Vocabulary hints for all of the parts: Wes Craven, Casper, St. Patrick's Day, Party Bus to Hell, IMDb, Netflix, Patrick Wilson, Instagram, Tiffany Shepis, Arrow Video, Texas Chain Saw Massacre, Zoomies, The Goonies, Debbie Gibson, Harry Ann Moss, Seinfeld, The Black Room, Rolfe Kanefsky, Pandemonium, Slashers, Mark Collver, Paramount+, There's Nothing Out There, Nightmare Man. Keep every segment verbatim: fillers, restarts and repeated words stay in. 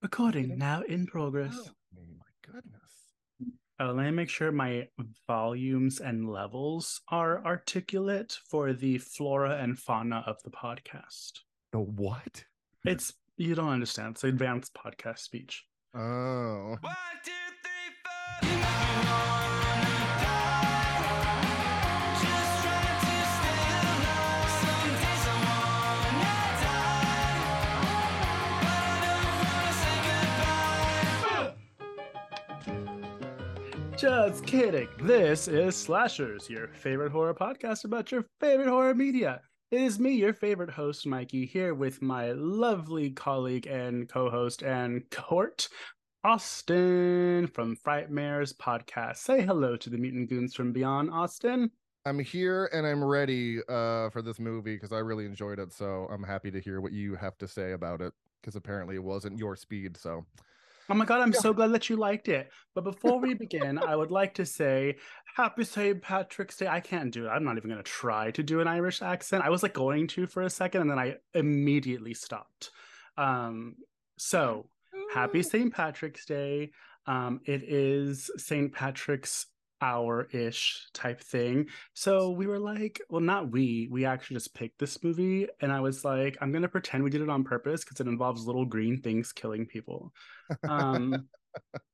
Recording now in progress. Oh my goodness. Oh, let me make sure my volumes and levels are articulate for the flora and fauna of the podcast. The what? It's, you don't understand. It's advanced podcast speech. Oh. One, two, three, four. Just kidding. This is Slashers, your favorite horror podcast about your favorite horror media. It is me, your favorite host, Mikey, here with my lovely colleague and co-host and cohort, Austin from Frightmares Podcast. Say hello to the Mutant Goons from Beyond, Austin. I'm here and I'm ready uh, for this movie because I really enjoyed it, so I'm happy to hear what you have to say about it because apparently it wasn't your speed, so... Oh my God, I'm so glad that you liked it. But before we begin, I would like to say happy Saint Patrick's Day. I can't do it. I'm not even going to try to do an Irish accent. I was like going to for a second and then I immediately stopped. Um, so happy Saint Patrick's Day. Um, it is Saint Patrick's hour-ish type thing. So we were like, well, not we. We actually just picked this movie. And I was like, I'm going to pretend we did it on purpose because it involves little green things killing people. Um,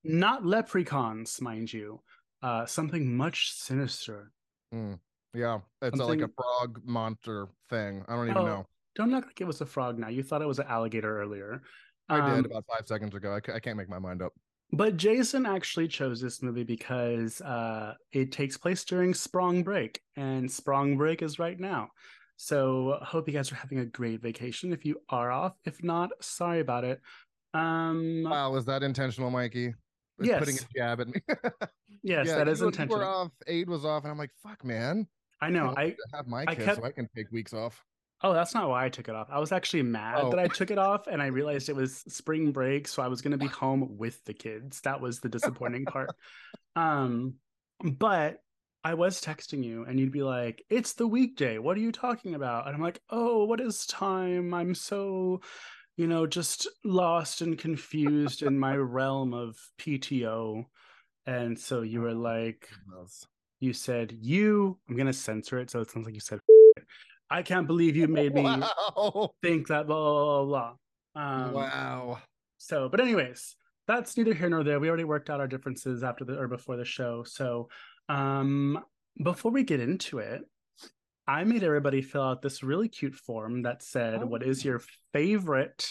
not leprechauns, mind you. Uh, something much sinister. Mm, yeah. It's something... like a frog monster thing. I don't even oh, know. Don't look like it was a frog now. You thought it was an alligator earlier. Um, I did about five seconds ago. I, c- I can't make my mind up. But Jason actually chose this movie because uh, it takes place during Sprong Break, and Sprong Break is right now. So hope you guys are having a great vacation if you are off. If not, sorry about it. Um, wow, was that intentional, Mikey? It's yes. Putting a jab at me. Yes, yeah, that is intentional. We're off, Aid was off, and I'm like, fuck, man. I know. I, I have my kids kept... so I can take weeks off. Oh, that's not why I took it off. I was actually mad oh. that I took it off, and I realized it was spring break, so I was going to be home with the kids. That was the disappointing part. Um, but I was texting you, and you'd be like, it's the weekday. What are you talking about? And I'm like, oh, what is time? I'm so, you know, just lost and confused in my realm of P T O. And so you were like, you said, you, I'm going to censor it, so it sounds like you said it. I can't believe you made me wow. think that blah, blah, blah, blah. Um, wow. So, but anyways, that's neither here nor there. We already worked out our differences after the or before the show. So um, before we get into it, I made everybody fill out this really cute form that said, oh. what is your favorite?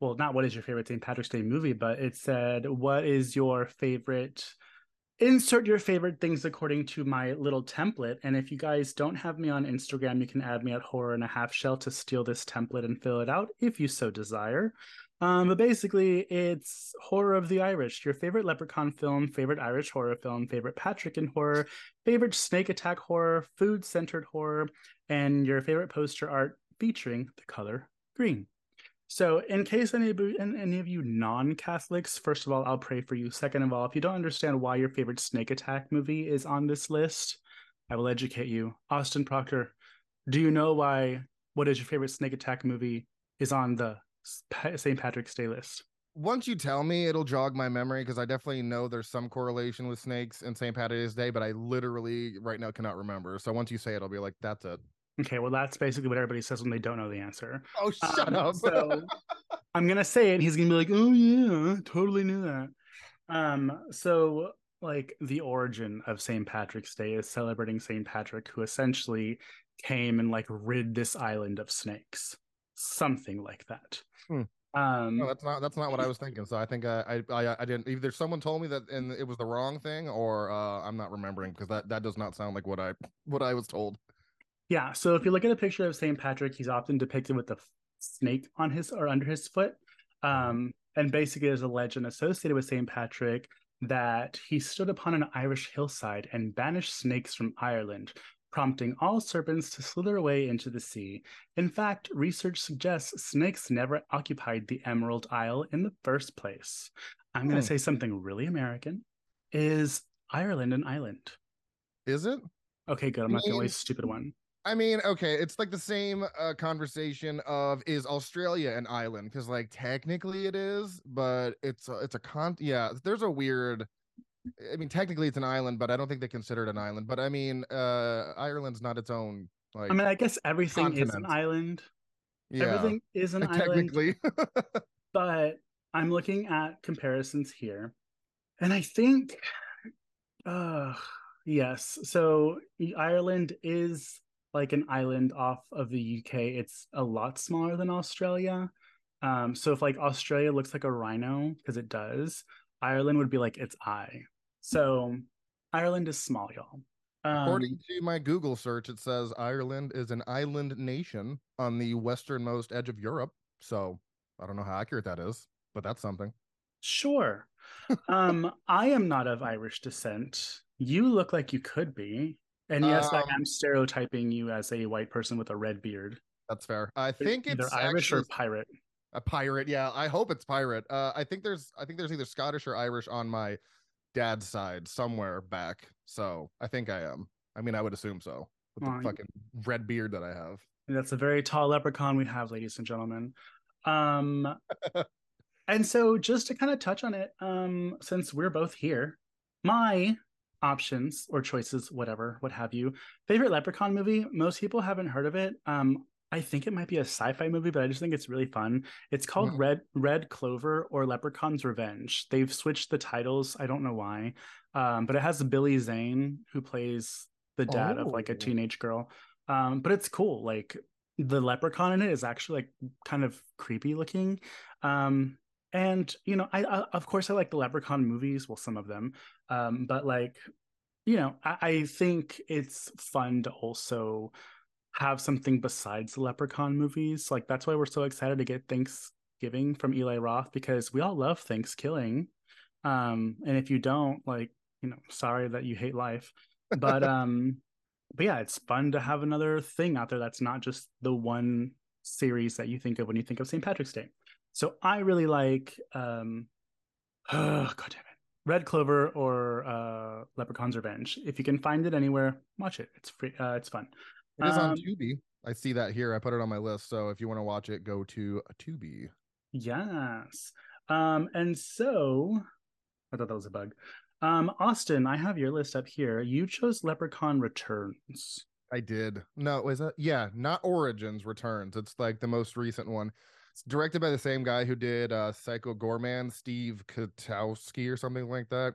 Well, not what is your favorite Saint Patrick's Day movie, but it said, what is your favorite? Insert your favorite things according to my little template. And if you guys don't have me on Instagram, you can add me at Horror and a Half Shell to steal this template and fill it out if you so desire. Um, but basically, it's Horror of the Irish, your favorite leprechaun film, favorite Irish horror film, favorite Patrick in horror, favorite snake attack horror, food-centered horror, and your favorite poster art featuring the color green. So in case any of, any of you non-Catholics, first of all, I'll pray for you. Second of all, if you don't understand why your favorite snake attack movie is on this list, I will educate you. Austin Proctor, do you know why what is your favorite snake attack movie is on the Saint Patrick's Day list? Once you tell me, it'll jog my memory because I definitely know there's some correlation with snakes and Saint Patrick's Day, but I literally right now cannot remember. So once you say it, I'll be like, that's it. Okay, well, that's basically what everybody says when they don't know the answer. Oh, shut um, up. So I'm going to say it, and he's going to be like, oh, yeah, totally knew that. Um, so, like, the origin of Saint Patrick's Day is celebrating Saint Patrick, who essentially came and, like, rid this island of snakes. Something like that. Hmm. Um, no, that's not that's not what I was thinking. So I think I I, I didn't. Either someone told me that and it was the wrong thing, or uh, I'm not remembering, because that, that does not sound like what I what I was told. Yeah, so if you look at a picture of Saint Patrick, he's often depicted with a snake on his or under his foot. Um, and basically there's a legend associated with Saint Patrick that he stood upon an Irish hillside and banished snakes from Ireland, prompting all serpents to slither away into the sea. In fact, research suggests snakes never occupied the Emerald Isle in the first place. I'm going to hmm. say something really American. Is Ireland an island? Is it? Okay, good. I'm not the only stupid one. I mean, okay, it's like the same uh, conversation of, is Australia an island? Because like technically it is, but it's a, it's a con. Yeah, there's a weird. I mean, technically it's an island, but I don't think they consider it an island. But I mean, uh, Ireland's not its own. Like, I mean, I guess everything continent. is an island. Yeah, everything is an technically. island. Technically, but I'm looking at comparisons here, and I think, uh, yes. So Ireland is like an island off of the U K. It's a lot smaller than Australia. Um, so if like Australia looks like a rhino, because it does, Ireland would be like its eye. So Ireland is small, y'all. Um, According to my Google search, it says Ireland is an island nation on the westernmost edge of Europe. So I don't know how accurate that is, but that's something. Sure. um, I am not of Irish descent. You look like you could be. And yes, um, I am stereotyping you as a white person with a red beard. That's fair. I think either it's Irish or pirate. A pirate, yeah. I hope it's pirate. Uh, I think there's, I think there's either Scottish or Irish on my dad's side somewhere back. So I think I am. I mean, I would assume so. With the oh, fucking red beard that I have. And that's a very tall leprechaun we have, ladies and gentlemen. Um, and so just to kind of touch on it, um, since we're both here, my options or choices, whatever, what have you. Favorite leprechaun movie? Most people haven't heard of it. Um, I think it might be a sci-fi movie, but I just think it's really fun. It's called mm. Red Red Clover or Leprechaun's Revenge. They've switched the titles. I don't know why, um, but it has Billy Zane, who plays the dad oh. of like a teenage girl. Um, but it's cool. Like the leprechaun in it is actually like kind of creepy looking. Um, and you know, I, I of course I like the leprechaun movies. Well, some of them, um, but like you know, I, I think it's fun to also have something besides the Leprechaun movies. Like that's why we're so excited to get Thanksgiving from Eli Roth, because we all love Thanksgiving. Um, and if you don't, like, you know, sorry that you hate life. But um, but yeah, it's fun to have another thing out there that's not just the one series that you think of when you think of Saint Patrick's Day. So I really like um, oh, God damn it, Red Clover or uh, Leprechaun's Revenge. If you can find it anywhere, watch it. It's free. Uh, it's fun. It is on um, Tubi. I see that here. I put it on my list. So if you want to watch it, go to Tubi. Yes. Um, and so I thought that was a bug. Um, Austin, I have your list up here. You chose Leprechaun Returns. I did. No, is that? Yeah, not Origins, Returns. It's like the most recent one. It's directed by the same guy who did uh, Psycho Gorman, Steve Kotowski or something like that.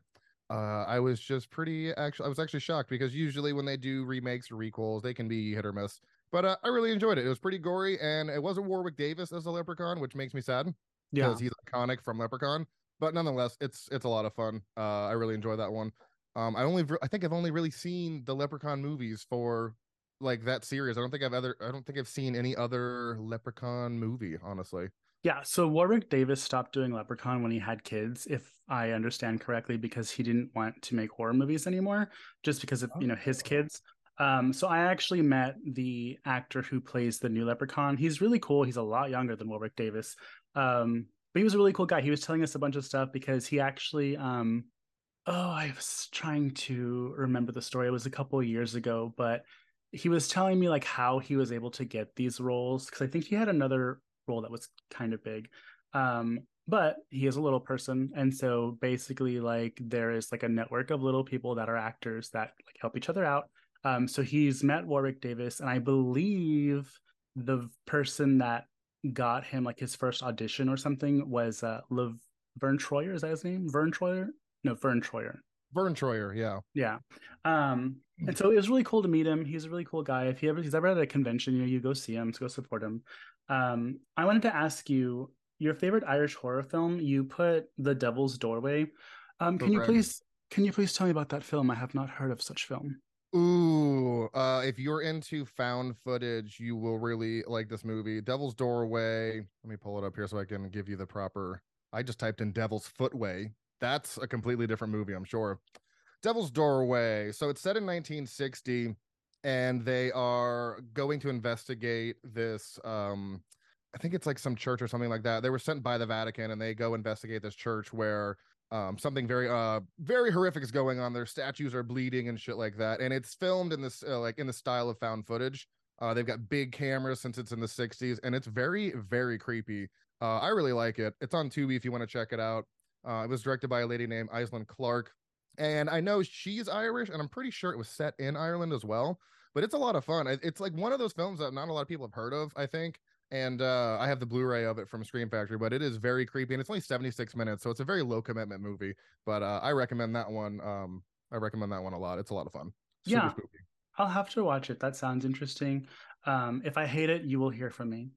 Uh, I was just pretty actually I was actually shocked, because usually when they do remakes or requels, they can be hit or miss. But uh, I really enjoyed it. It was pretty gory, and it wasn't Warwick Davis as a leprechaun, which makes me sad. Yeah, because he's iconic from Leprechaun. But nonetheless, it's it's a lot of fun. Uh, I really enjoyed that one. Um, I only I think I've only really seen the Leprechaun movies for like that series. I don't think I've other I don't think I've seen any other Leprechaun movie, honestly. Yeah, so Warwick Davis stopped doing Leprechaun when he had kids, if I understand correctly, because he didn't want to make horror movies anymore, just because of, you know, his kids. Um, so I actually met the actor who plays the new Leprechaun. He's really cool. He's a lot younger than Warwick Davis. Um, but he was a really cool guy. He was telling us a bunch of stuff, because he actually, um, oh, I was trying to remember the story. It was a couple of years ago, but he was telling me like how he was able to get these roles, because I think he had another role that was kind of big, um but he is a little person, and so basically like there is like a network of little people that are actors that like help each other out. Um so he's met Warwick Davis, and I believe the person that got him like his first audition or something was uh Vern Troyer. Is that his name? Vern Troyer? No, Vern Troyer. Vern Troyer, yeah. Yeah. Um, and so it was really cool to meet him. He's a really cool guy. If he ever, he's ever at a convention, you know, you go see him, so go support him. Um, I wanted to ask you, your favorite Irish horror film, you put The Devil's Doorway. Um, can you please, can you please tell me about that film? I have not heard of such film. Ooh, uh, if you're into found footage, you will really like this movie. Devil's Doorway. Let me pull it up here so I can give you the proper, I just typed in Devil's Footway. That's a completely different movie, I'm sure. Devil's Doorway. So it's set in nineteen sixty, and they are going to investigate this. Um, I think it's like some church or something like that. They were sent by the Vatican, and they go investigate this church where um, something very, uh, very horrific is going on. Their statues are bleeding and shit like that. And it's filmed in this, uh, like in the style of found footage. Uh, they've got big cameras since it's in the sixties, and it's very, very creepy. Uh, I really like it. It's on Tubi if you want to check it out. Uh, it was directed by a lady named Island Clark, and I know she's Irish, and I'm pretty sure it was set in Ireland as well. But it's a lot of fun. It's like one of those films that not a lot of people have heard of, I think. And uh, I have the Blu-ray of it from Scream Factory, but it is very creepy, and it's only seventy-six minutes, so it's a very low commitment movie. But uh, I recommend that one. Um, I recommend that one a lot. It's a lot of fun. Super yeah, spooky. I'll have to watch it. That sounds interesting. Um, if I hate it, you will hear from me.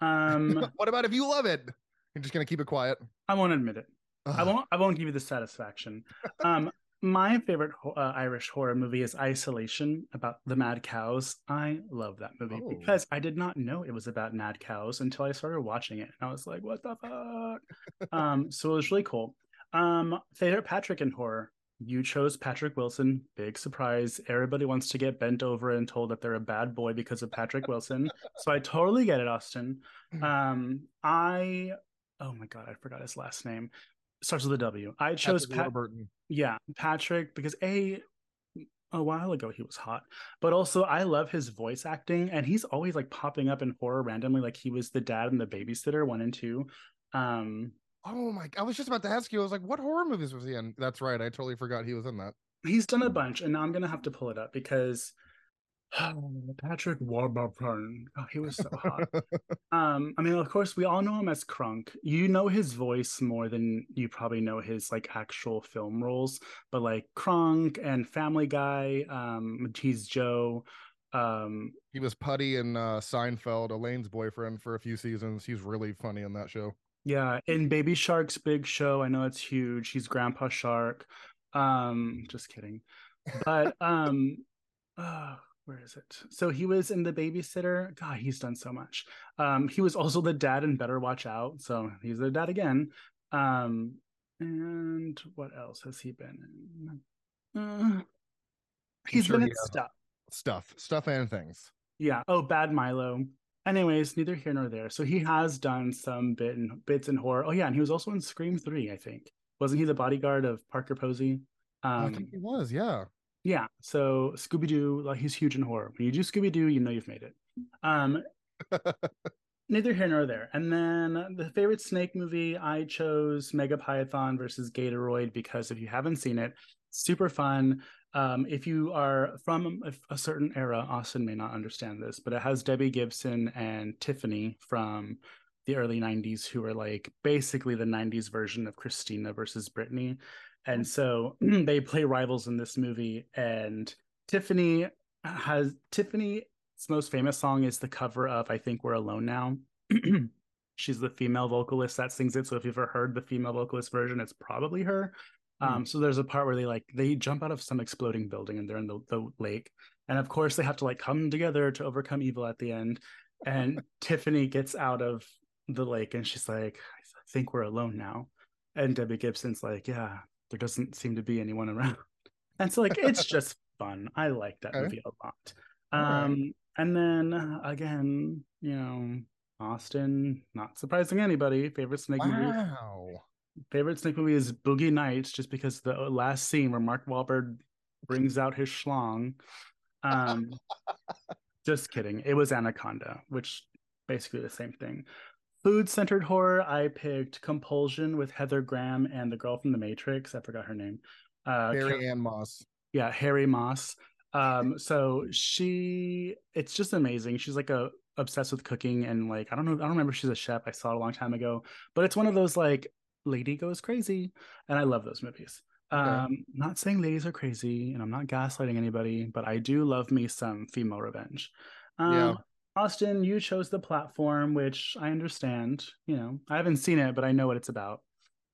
Um, what about if you love it? You're just gonna keep it quiet. I won't admit it. Ugh. I won't. I won't give you the satisfaction. Um, my favorite uh, Irish horror movie is Isolation, about the mad cows. I love that movie oh. because I did not know it was about mad cows until I started watching it, and I was like, "What the fuck?" um, so it was really cool. Um, favorite Patrick in horror. You chose Patrick Wilson. Big surprise. Everybody wants to get bent over and told that they're a bad boy because of Patrick Wilson. So I totally get it, Austin. Um, I, oh my God, I forgot his last name. Starts with a W. I chose Pat- yeah, Patrick because A, a while ago he was hot, but also I love his voice acting, and he's always like popping up in horror randomly. Like he was the dad in The Babysitter one and two. Um, Oh my, I was just about to ask you, I was like, what horror movies was he in? That's right, I totally forgot he was in that. He's done a bunch, and now I'm going to have to pull it up because oh, Patrick Warburton, oh, he was so hot. um, I mean, of course, we all know him as Krunk. You know his voice more than you probably know his like actual film roles, but like Krunk and Family Guy, um, he's Joe. Um, he was Putty in uh, Seinfeld, Elaine's boyfriend for a few seasons. He's really funny in that show. Yeah, in Baby Shark's big show, I know it's huge. He's Grandpa Shark. Um, just kidding. But um, oh, where is it? So he was in The Babysitter. God, he's done so much. Um, he was also the dad in Better Watch Out. So he's the dad again. Um, and what else has he been in? Uh, he's sure been in stuff. Stuff. Stuff and things. Yeah. Oh, Bad Milo. Anyways, neither here nor there. So he has done some bit in, bits in horror. Oh, yeah, and he was also in Scream three, I think. Wasn't he the bodyguard of Parker Posey? Um, I think he was, yeah. Yeah, so Scooby-Doo, like, he's huge in horror. When you do Scooby-Doo, you know you've made it. Um, neither here nor there. And then the favorite snake movie, I chose Megapython versus Gatoroid because if you haven't seen it, super fun. Um, if you are from a, a certain era, Austin may not understand this, but it has Debbie Gibson and Tiffany from the early nineties who are like basically the nineties version of Christina versus Britney. And so they play rivals in this movie. And Tiffany has Tiffany's most famous song is the cover of I Think We're Alone Now. She's the female vocalist that sings it. So if you've ever heard the female vocalist version, it's probably her. Um, so there's a part where they like they jump out of some exploding building and they're in the, the lake. And of course, they have to like come together to overcome evil at the end. And Tiffany gets out of the lake and she's like, I think we're alone now. And Debbie Gibson's like, yeah, there doesn't seem to be anyone around. And so like, it's just fun. I like that okay. movie a lot. Um, right. And then again, you know, Austin, not surprising anybody. Favorite snake movie. Wow. Favorite snake movie is Boogie Nights, just because the last scene where Mark Wahlberg brings out his schlong. Um, just kidding. It was Anaconda, which basically the same thing. Food-centered horror, I picked Compulsion with Heather Graham and the girl from The Matrix. I forgot her name. Uh, Harry Ann Moss. Yeah, Harry Moss. Um, so she, it's just amazing. She's like a obsessed with cooking and like, I don't know. I don't remember if she's a chef. I saw it a long time ago, but it's one of those like, lady goes crazy, and I love those movies. Okay. Um, not saying ladies are crazy, and I'm not gaslighting anybody, but I do love me some female revenge. Um, yeah. Austin, you chose The Platform, which I understand. You know, I haven't seen it, but I know what it's about.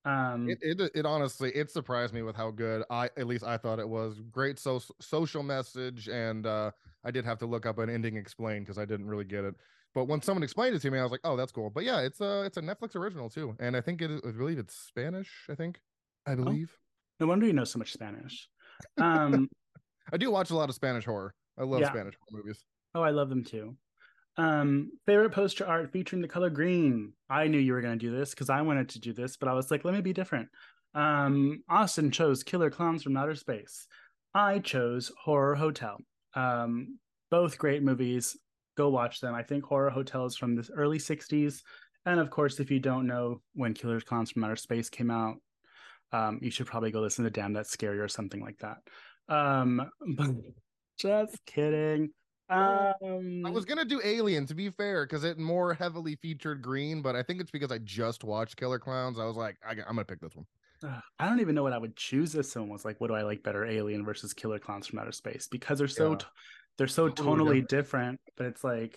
Um, it, it it honestly it surprised me with how good I at least I thought it was. Great so- social message, and uh, I did have to look up an ending explained because I didn't really get it. But when someone explained it to me, I was like, "Oh, that's cool." But yeah, it's a it's a Netflix original too, and I think it is, I believe it's Spanish. I think I believe. Oh, no wonder you know so much Spanish. Um, I do watch a lot of Spanish horror. I love yeah. Spanish horror movies. Oh, I love them too. Um, favorite poster art featuring the color green. I knew you were going to do this because I wanted to do this, but I was like, let me be different. Um, Austin chose Killer Clowns from Outer Space. I chose Horror Hotel. Um, both great movies. go watch them. I think Horror Hotel is from the early sixties. And of course, if you don't know when Killer Clowns from Outer Space came out, um, you should probably go listen to Damn That's Scary or something like that. Um, but just kidding. Um, I was going to do Alien, to be fair, because it more heavily featured green, but I think it's because I just watched Killer Clowns. I was like, I, I'm going to pick this one. I don't even know what I would choose if someone was like, what do I like better, Alien versus Killer Clowns from Outer Space? Because they're so yeah. t- they're so totally different. different, but it's like...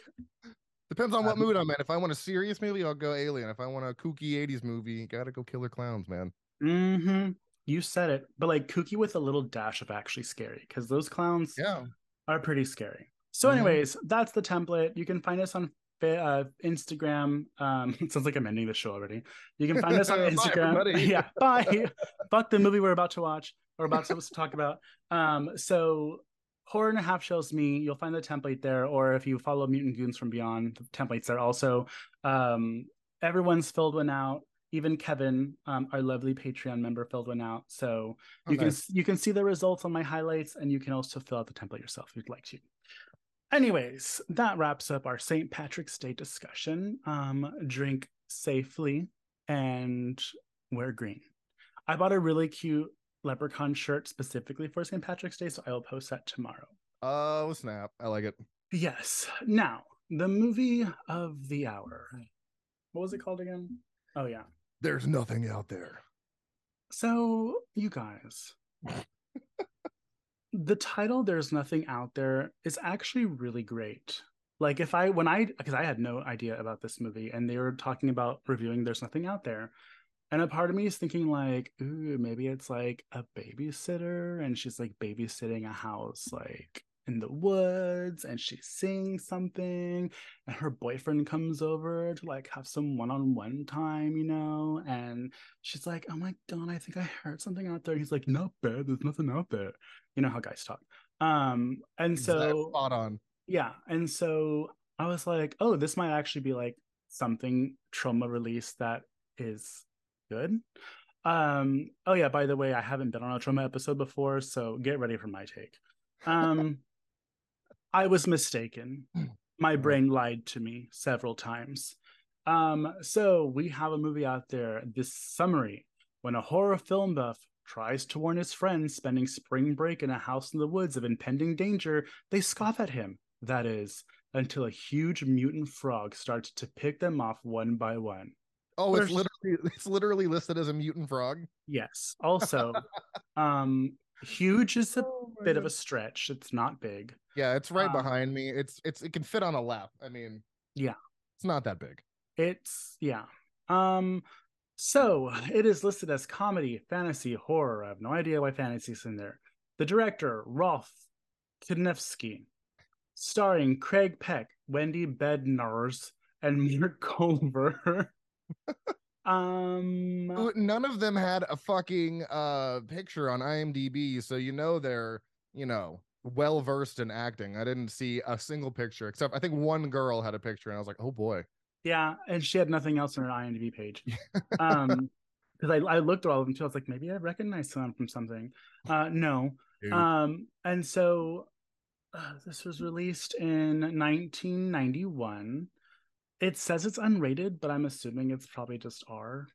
Depends on what um, mood I'm in. If I want a serious movie, I'll go Alien. If I want a kooky eighties movie, gotta go Killer Clowns, man. Mm-hmm. You said it. But like kooky with a little dash of actually scary, because those clowns yeah. are pretty scary. So anyways, mm-hmm. that's the template. You can find us on uh, Instagram. Um, it sounds like I'm ending the show already. You can find us on Instagram. Bye, everybody. Yeah, bye. Fuck the movie we're about to watch or about to talk about. Um, so... Horror and a Half Shell's me. You'll find the template there, or if you follow Mutant Goons from Beyond, the template's there also. Um, everyone's filled one out. Even Kevin, um, our lovely Patreon member, filled one out. So you okay. can you can see the results on my highlights, and you can also fill out the template yourself if you'd like to. Anyways, that wraps up our Saint Patrick's Day discussion. Um, drink safely and wear green. I bought a really cute leprechaun shirt specifically for Saint Patrick's Day, so I will post that tomorrow. Oh snap, I like it. Yes. Now, the movie of the hour, what was it called again? Oh yeah, There's Nothing Out There. So you guys, the title There's Nothing Out There is actually really great. Like if I when I because I had no idea about this movie, and they were talking about reviewing There's Nothing Out There, and a part of me is thinking like, ooh, maybe it's like a babysitter and she's like babysitting a house like in the woods, and she's seeing something, and her boyfriend comes over to like have some one-on-one time, you know, and she's like, oh my God, I think I heard something out there. And he's like, no, babe, there's nothing out there. You know how guys talk. Um, and exactly. so spot on. Yeah. And so I was like, oh, this might actually be like something Troma released that is good. Um oh yeah, by the way, I haven't been on a Troma episode before, so get ready for my take. um I was mistaken. My brain lied to me several times. Um so we have a movie out there this summary. When a horror film buff tries to warn his friends spending spring break in a house in the woods of impending danger, they scoff at him. That is, until a huge mutant frog starts to pick them off one by one. Oh, it's literally it's literally listed as a mutant frog. Yes. Also, um, huge is a oh bit God. of a stretch. It's not big. Yeah, it's right um, behind me. It's it's it can fit on a lap. I mean, yeah, it's not that big. It's yeah. Um, so it is listed as comedy, fantasy, horror. I have no idea why fantasy's in there. The director, Rolfe Kanefsky, starring Craig Peck, Wendy Bednarz, and Mark Collver. um none of them had a fucking uh picture on I M D B, so you know they're you know well versed in acting. I didn't see a single picture, except I think one girl had a picture, and I was like, oh boy. Yeah, and she had nothing else on her I M D B page. um because I, I looked at all of them too. I was like, maybe I recognize someone from something. Uh no. Dude. um and so uh, this was released in nineteen ninety-one. It says it's unrated, but I'm assuming it's probably just R,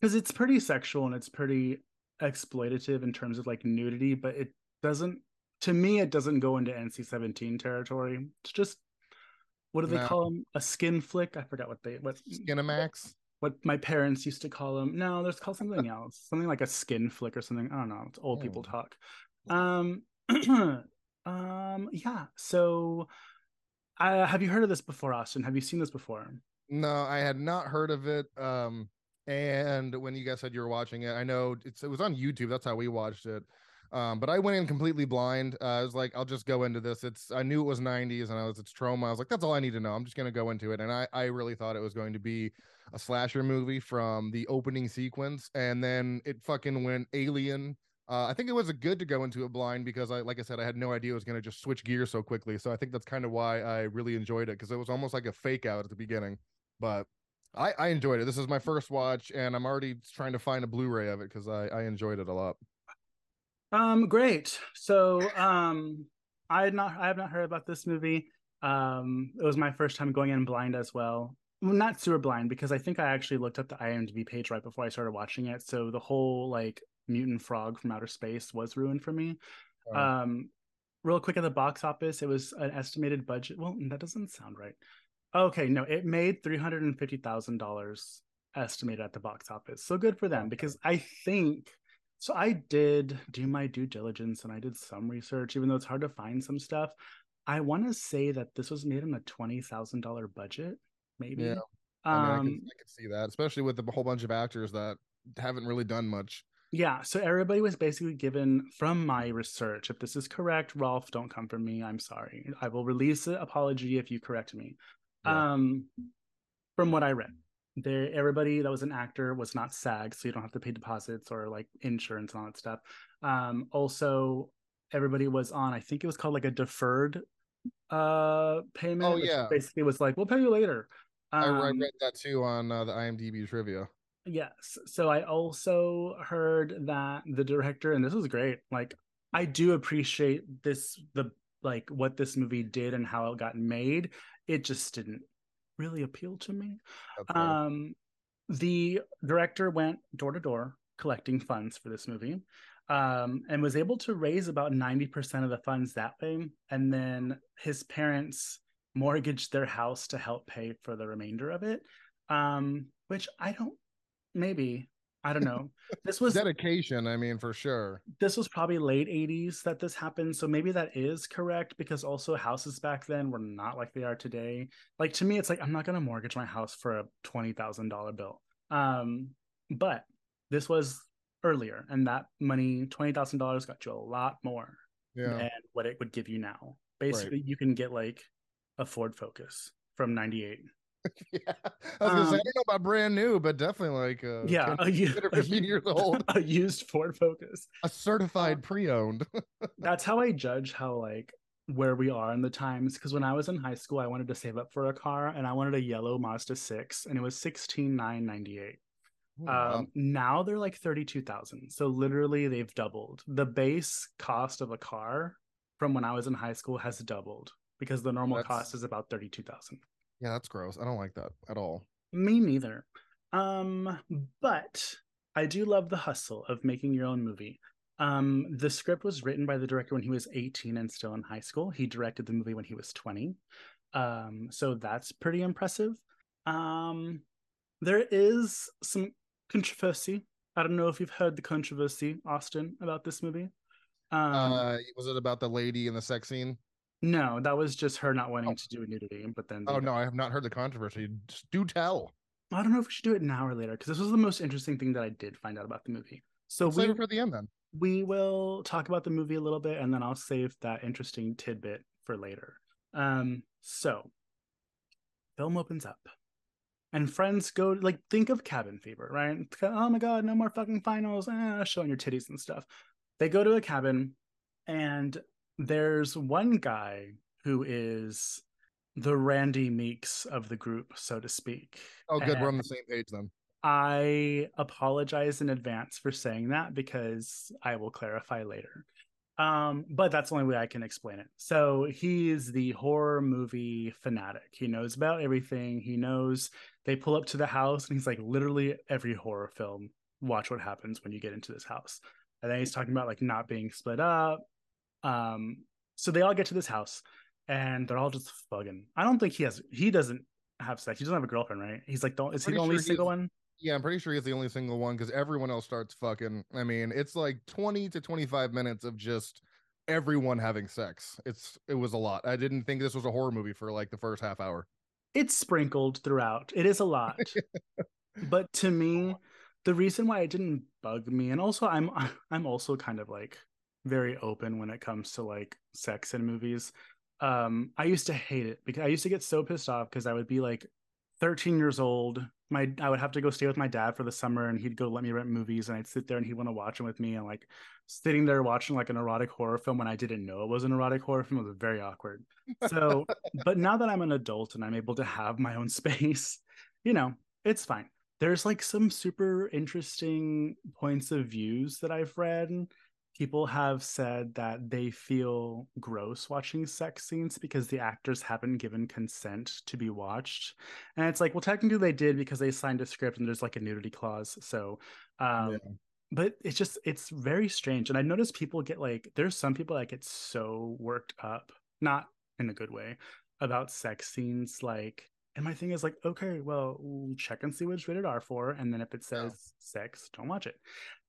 because it's pretty sexual and it's pretty exploitative in terms of like nudity, but it doesn't, to me, it doesn't go into N C seventeen territory. It's just, what do they no. call them? A skin flick? I forgot what they, what Skinamax? What, what my parents used to call them. No, there's called something else. Something like a skin flick or something. I don't know. It's old oh. people talk. Um, um, yeah. So... Uh, have you heard of this before, Austin? Have you seen this before? No, I had not heard of it. Um, and when you guys said you were watching it, I know it's, it was on YouTube. That's how we watched it. Um, but I went in completely blind. Uh, I was like, I'll just go into this. It's I knew it was nineties, and I was it's Troma. I was like, that's all I need to know. I'm just going to go into it. And I, I really thought it was going to be a slasher movie from the opening sequence. And then it fucking went Alien. Uh, I think it was good to go into it blind, because, I, like I said, I had no idea it was going to just switch gears so quickly. So I think that's kind of why I really enjoyed it, because it was almost like a fake out at the beginning. But I, I enjoyed it. This is my first watch, and I'm already trying to find a Blu-ray of it, because I, I enjoyed it a lot. Um, great. So um, I had not I have not heard about this movie. Um, it was my first time going in blind as well. Well, not super blind, because I think I actually looked up the I M D B page right before I started watching it. So the whole like mutant frog from outer space was ruined for me. Wow. Um, real quick at the box office, it was an estimated budget. Well, that doesn't sound right. Okay, no, it made three hundred fifty thousand dollars estimated at the box office. So good for them, because I think, so I did do my due diligence and I did some research, even though it's hard to find some stuff. I want to say that this was made on a twenty thousand dollars budget, maybe. Yeah, I, mean, um, I, can, I can see that, especially with a whole bunch of actors that haven't really done much. Yeah, so everybody was basically given, from my research, if this is correct, Rolfe, don't come for me, I'm sorry. I will release an apology if you correct me. Yeah. Um, from what I read, there everybody that was an actor was not SAG, so you don't have to pay deposits or like insurance and all that stuff. Um, also, everybody was on, I think it was called like a deferred uh payment. Oh yeah, basically was like, we'll pay you later. Um, I read that too on uh, the I M D B trivia. Yes, so I also heard that the director, and this was great, like I do appreciate this, the like what this movie did and how it got made. It just didn't really appeal to me. Okay. Um, the director went door to door collecting funds for this movie, um, and was able to raise about ninety percent of the funds that way. And then his parents mortgaged their house to help pay for the remainder of it, um, which I don't, maybe, I don't know. This was dedication, I mean, for sure. This was probably late eighties that this happened. So maybe that is correct, because also houses back then were not like they are today. Like to me, it's like, I'm not going to mortgage my house for a twenty thousand dollars bill. Um, but this was earlier, and that money, twenty thousand dollars, got you a lot more yeah. than what it would give you now. Basically, right. You can get like a Ford Focus from ninety-eight. Yeah, I was gonna um, say, I don't know about brand new, but definitely like uh, yeah, ten, a, ten, fifteen a, years old, a used Ford Focus, a certified um, pre-owned. That's how I judge how like where we are in the times. Because when I was in high school, I wanted to save up for a car, and I wanted a yellow Mazda six, and it was sixteen thousand nine hundred ninety-eight dollars. Um, wow. Now they're like thirty-two thousand dollars, so literally they've doubled. The base cost of a car from when I was in high school has doubled, because the normal that's... cost is about thirty-two thousand dollars. Yeah, that's gross. I don't like that at all. Me neither. Um, but I do love the hustle of making your own movie. Um, the script was written by the director when he was eighteen and still in high school. He directed the movie when he was twenty. Um, so that's pretty impressive. Um, there is some controversy. I don't know if you've heard the controversy, Austin, about this movie. Um, uh, was it about the lady in the sex scene? No, that was just her not wanting oh. to do a nudity, but then... Oh, no, I have not heard the controversy. Just do tell. I don't know if we should do it now or later, because this was the most interesting thing that I did find out about the movie. So we, save it for the end, then. We will talk about the movie a little bit, and then I'll save that interesting tidbit for later. Um, so, film opens up, and friends go... Like, think of cabin fever, right? Oh, my God, no more fucking finals. Eh, showing your titties and stuff. They go to a cabin, and... There's one guy who is the Randy Meeks of the group, so to speak. Oh, good. And we're on the same page then. I apologize in advance for saying that, because I will clarify later. Um, but that's the only way I can explain it. So he is the horror movie fanatic. He knows about everything. He knows. They pull up to the house and he's like, literally every horror film, watch what happens when you get into this house. And then he's talking about like not being split up. Um, so they all get to this house and they're all just fucking. I don't think he has, he doesn't have sex. He doesn't have a girlfriend, right? He's like, don't, is he the only single one? Yeah, I'm pretty sure he's the only single one, because everyone else starts fucking. I mean, it's like twenty to twenty-five minutes of just everyone having sex. It's, it was a lot. I didn't think this was a horror movie for like the first half hour. It's sprinkled throughout. It is a lot. But to me, the reason why it didn't bug me, and also I'm, I'm also kind of like, very open when it comes to like sex in movies. Um, I used to hate it, because I used to get so pissed off, because I would be like thirteen years old. My I would have to go stay with my dad for the summer, and he'd go let me rent movies, and I'd sit there and he'd want to watch them with me, and like sitting there watching like an erotic horror film when I didn't know it was an erotic horror film was very awkward. So, but now that I'm an adult and I'm able to have my own space, you know, it's fine. There's like some super interesting points of views that I've read people have said that they feel gross watching sex scenes because the actors haven't given consent to be watched. And it's like, well, technically they did because they signed a script and there's like a nudity clause. So, um, yeah. But it's just, it's very strange. And I've noticed people get like, there's some people that get so worked up, not in a good way, about sex scenes. Like, and my thing is like, okay, well, we'll check and see what it's rated R for. And then if it says yeah. sex, don't watch it.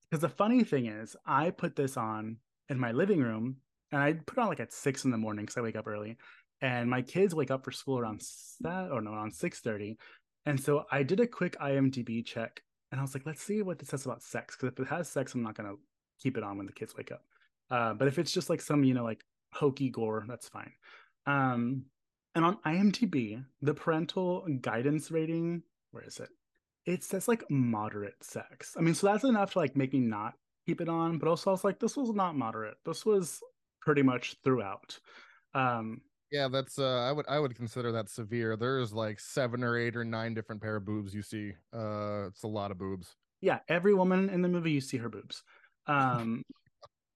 Because the funny thing is, I put this on in my living room, and I put it on like at six in the morning because I wake up early, and my kids wake up for school around that or no around six thirty, and so I did a quick I M D B check, and I was like, let's see what this says about sex, because if it has sex, I'm not gonna keep it on when the kids wake up. Uh, but if it's just like some you know like hokey gore, that's fine. Um, and on I M D B, the parental guidance rating, where is it? It says like moderate sex. I mean, so that's enough to like make me not keep it on. But also I was like, this was not moderate. This was pretty much throughout. Um, yeah, that's uh, I would I would consider that severe. There's like seven or eight or nine different pair of boobs you see. Uh, it's a lot of boobs. Yeah, every woman in the movie, you see her boobs. Um,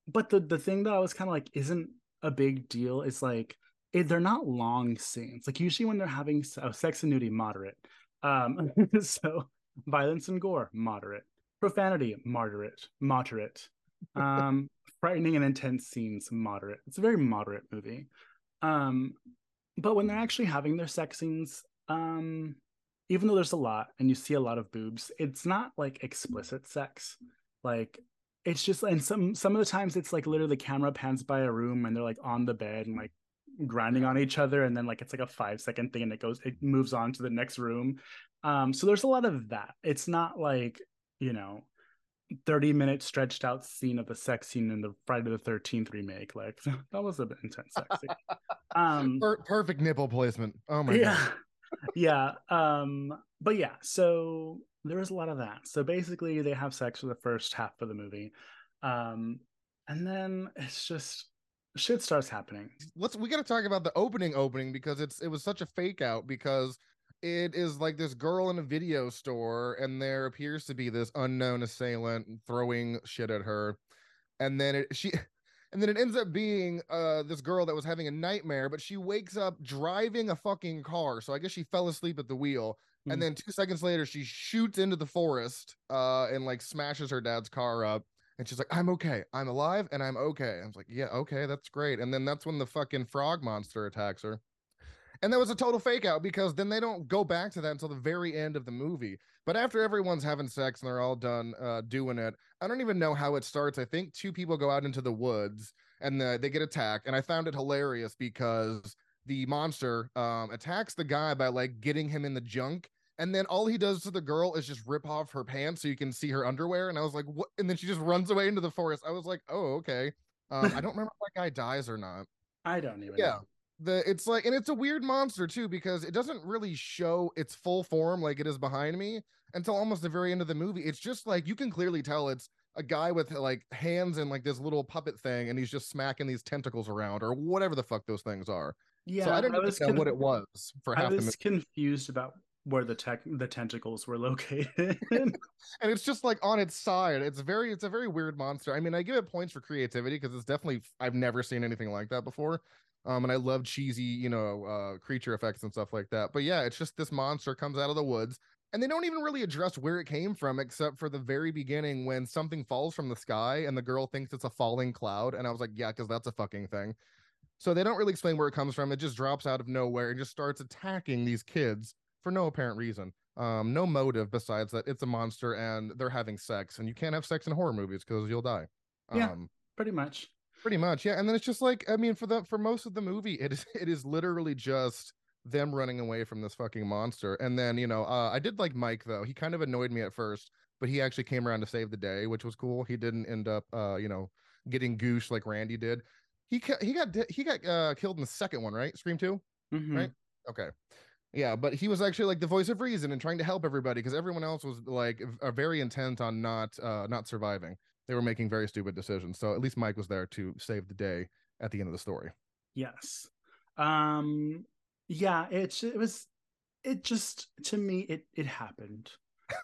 but the the thing that I was kind of like isn't a big deal is like it, they're not long scenes. Like usually when they're having oh, sex and nudity, moderate. Um, so. Violence and gore, moderate. Profanity, moderate. Moderate. Um, frightening and intense scenes, moderate. It's a very moderate movie. Um, but when they're actually having their sex scenes, um, even though there's a lot and you see a lot of boobs, it's not like explicit sex. Like, it's just, and some, some of the times it's like literally the camera pans by a room and they're like on the bed and like grinding on each other. And then like, it's like a five second thing and it goes, it moves on to the next room. Um, so there's a lot of that. It's not like, you know, thirty minute stretched out scene of the sex scene in the Friday the thirteenth remake. Like that was a bit intense sex scene. Um, per- perfect nipple placement. Oh my yeah. God. yeah. Um, but yeah, so there was a lot of that. So basically they have sex for the first half of the movie. Um, and then it's just, shit starts happening. Let's, we got to talk about the opening opening because it's, it was such a fake out because it is like this girl in a video store and there appears to be this unknown assailant throwing shit at her. And then it, she, and then it ends up being uh, this girl that was having a nightmare, but she wakes up driving a fucking car. So I guess she fell asleep at the wheel. Mm-hmm. And then two seconds later, she shoots into the forest uh, and like smashes her dad's car up. And she's like, I'm okay. I'm alive and I'm okay. I was like, yeah, okay, that's great. And then that's when the fucking frog monster attacks her. And that was a total fake out because then they don't go back to that until the very end of the movie. But after everyone's having sex and they're all done uh, doing it, I don't even know how it starts. I think two people go out into the woods and the, they get attacked. And I found it hilarious because the monster um, attacks the guy by like getting him in the junk. And then all he does to the girl is just rip off her pants so you can see her underwear. And I was like, what? And then she just runs away into the forest. I was like, oh, okay. Um, I don't remember if that guy dies or not. I don't even yeah. know. The, it's like, and it's a weird monster too, because it doesn't really show its full form like it is behind me until almost the very end of the movie. It's just like, you can clearly tell it's a guy with like hands and like this little puppet thing. And he's just smacking these tentacles around or whatever the fuck those things are. Yeah. So I didn't I know con- what it was for half the movie. I was confused about where the tech, the tentacles were located. And it's just like on its side. It's very, it's a very weird monster. I mean, I give it points for creativity because it's definitely, I've never seen anything like that before. Um, and I love cheesy, you know, uh, creature effects and stuff like that. But yeah, it's just this monster comes out of the woods and they don't even really address where it came from, except for the very beginning when something falls from the sky and the girl thinks it's a falling cloud. And I was like, yeah, because that's a fucking thing. So they don't really explain where it comes from. It just drops out of nowhere and just starts attacking these kids for no apparent reason. Um, no motive besides that it's a monster and they're having sex and you can't have sex in horror movies because you'll die. Yeah, um, pretty much. Pretty much, yeah. And then it's just like, I mean, for the for most of the movie, it is it is literally just them running away from this fucking monster. And then, you know, uh, I did like Mike though. He kind of annoyed me at first, but he actually came around to save the day, which was cool. He didn't end up, uh, you know, getting gooshed like Randy did. He ca- he got he got uh, killed in the second one, right? Scream two, mm-hmm. right? Okay, yeah. But he was actually like the voice of reason and trying to help everybody because everyone else was like very intent on not uh, not surviving. They were making very stupid decisions. So at least Mike was there to save the day at the end of the story. Yes. Um, yeah, it, it was, it just, to me, it, it happened.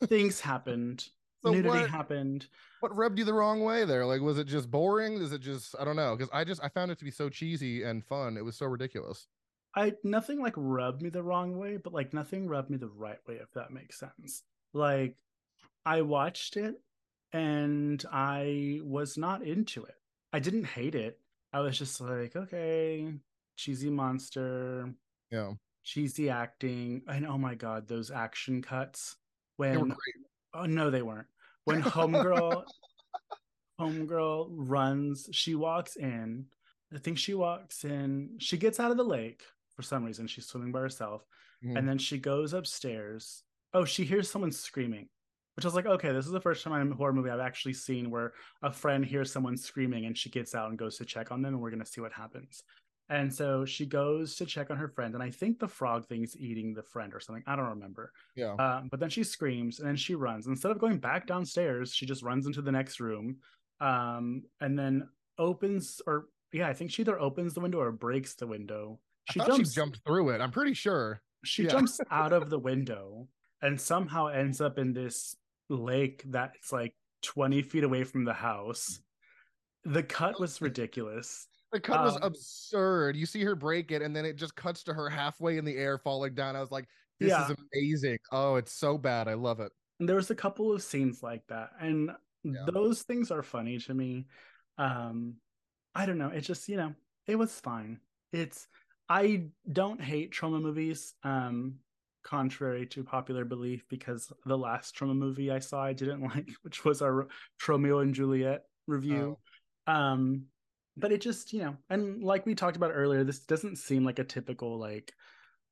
Things happened. So nudity what, happened. What rubbed you the wrong way there? Like, was it just boring? Is it just, I don't know. Because I just, I found it to be so cheesy and fun. It was so ridiculous. I, nothing like rubbed me the wrong way, but like nothing rubbed me the right way, if that makes sense. Like, I watched it and I was not into it. I didn't hate it. I was just like, okay, cheesy monster. Yeah. Cheesy acting. And oh my God, those action cuts. When, they were great. Oh, no, they weren't. When Homegirl Homegirl runs, she walks in. I think she walks in. She gets out of the lake for some reason. She's swimming by herself. Mm-hmm. And then she goes upstairs. Oh, she hears someone screaming, which I was like, okay, this is the first time in a horror movie I've actually seen where a friend hears someone screaming and she gets out and goes to check on them, and we're going to see what happens. And so she goes to check on her friend. And I think the frog thing's eating the friend or something. I don't remember. Yeah. Um, but then she screams and then she runs. Instead of going back downstairs, she just runs into the next room um, and then opens or yeah, I think she either opens the window or breaks the window. She, I jumps, she jumped through it. I'm pretty sure. She yeah. jumps out of the window and somehow ends up in this lake that's like twenty feet away from the house. The cut was ridiculous. The cut um, was absurd. You see her break it, and then it just cuts to her halfway in the air falling down. I was like, this yeah. is amazing. Oh, it's so bad. I love it. And there was a couple of scenes like that. And yeah. those things are funny to me. Um, I don't know. It just, you know, it was fine. It's, I don't hate Troma movies, um, contrary to popular belief, because the last Troma movie I saw I didn't like, which was our Tromeo and Juliet review. Oh. Um, But it just, you know, and like we talked about earlier, this doesn't seem like a typical, like,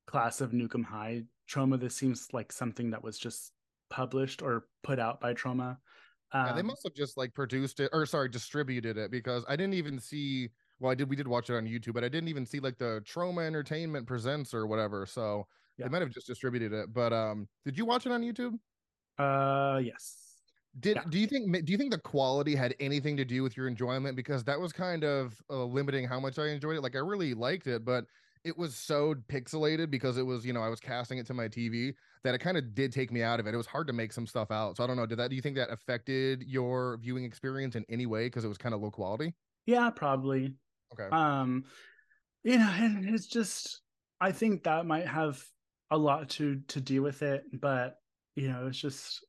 class of Nukem High Troma. This seems like something that was just published or put out by Troma. Um, yeah, they must have just, like, produced it, or, sorry, distributed it, because I didn't even see, well, I did, we did watch it on YouTube, but I didn't even see, like, the Troma Entertainment Presents or whatever, so yeah. they might have just distributed it. But um, did you watch it on YouTube? Uh, yes. Did yeah. do you think do you think the quality had anything to do with your enjoyment? Because that was kind of uh, limiting how much I enjoyed it. Like, I really liked it, but it was so pixelated because it was, you know, I was casting it to my T V that it kind of did take me out of it. It was hard to make some stuff out. So I don't know. Did that? Do you think that affected your viewing experience in any way because it was kind of low quality? Yeah, probably. Okay. Um, you know, and it's just, I think that might have a lot to to do with it, but you know, it's just.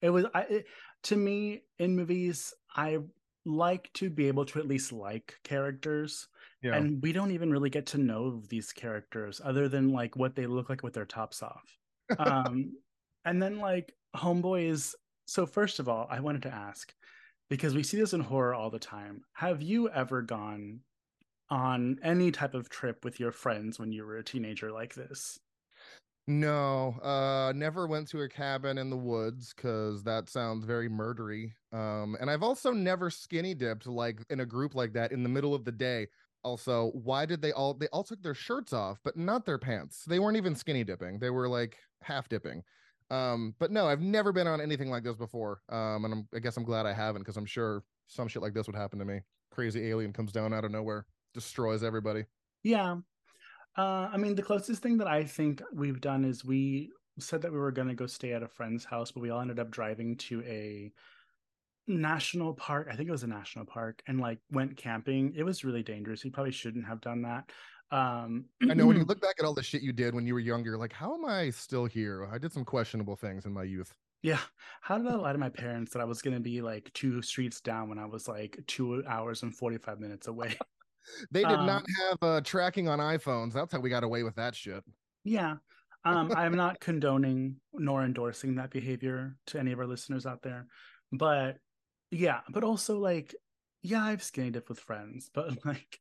It was I, it, to me in movies, I like to be able to at least like characters, yeah. and we don't even really get to know these characters other than like what they look like with their tops off. Um, and then like Homeboy is so. First of all, I wanted to ask, because we see this in horror all the time. Have you ever gone on any type of trip with your friends when you were a teenager like this? No, uh, never went to a cabin in the woods because that sounds very murdery. Um, and I've also never skinny dipped like in a group like that in the middle of the day. Also, why did they all, they all took their shirts off, but not their pants. They weren't even skinny dipping. They were like half dipping. Um, but no, I've never been on anything like this before. Um, and I'm, I guess I'm glad I haven't, because I'm sure some shit like this would happen to me. Crazy alien comes down out of nowhere, destroys everybody. Yeah. Uh, I mean, the closest thing that I think we've done is we said that we were going to go stay at a friend's house, but we all ended up driving to a national park. I think it was a national park, and like went camping. It was really dangerous. We probably shouldn't have done that. Um, I know, when you look back at all the shit you did when you were younger, like, how am I still here? I did some questionable things in my youth. Yeah. How did I lie to my parents that I was going to be like two streets down when I was like two hours and forty-five minutes away? They did um, not have uh, tracking on iPhones. That's how we got away with that shit. Yeah. Um, I'm not condoning nor endorsing that behavior to any of our listeners out there. But yeah, but also like, yeah, I've skinny dipped with friends, but like,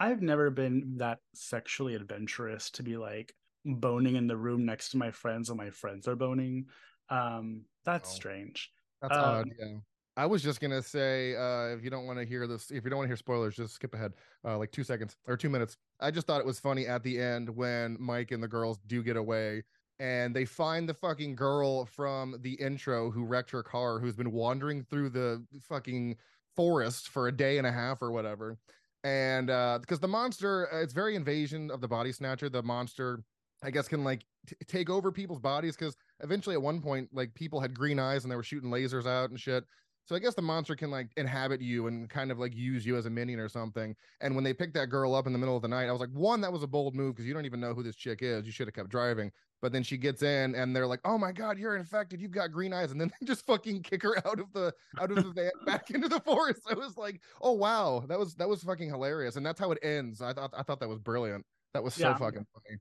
I've never been that sexually adventurous to be like boning in the room next to my friends while my friends are boning. Um, that's oh, strange. That's um, odd, yeah. I was just going to say, uh, if you don't want to hear this, if you don't want to hear spoilers, just skip ahead uh, like two seconds or two minutes. I just thought it was funny at the end when Mike and the girls do get away and they find the fucking girl from the intro who wrecked her car, who's been wandering through the fucking forest for a day and a half or whatever. And because uh, the monster, it's very Invasion of the Body Snatcher. The monster I guess, can like t- take over people's bodies, because eventually at one point, like, people had green eyes and they were shooting lasers out and shit. So I guess the monster can like inhabit you and kind of like use you as a minion or something. And when they picked that girl up in the middle of the night, I was like, one, that was a bold move, because you don't even know who this chick is. You should have kept driving. But then she gets in and they're like, oh my God, you're infected. You've got green eyes. And then they just fucking kick her out of the out of the van back into the forest. I was like, oh, wow, that was that was fucking hilarious. And that's how it ends. I thought I thought that was brilliant. That was so yeah. fucking funny.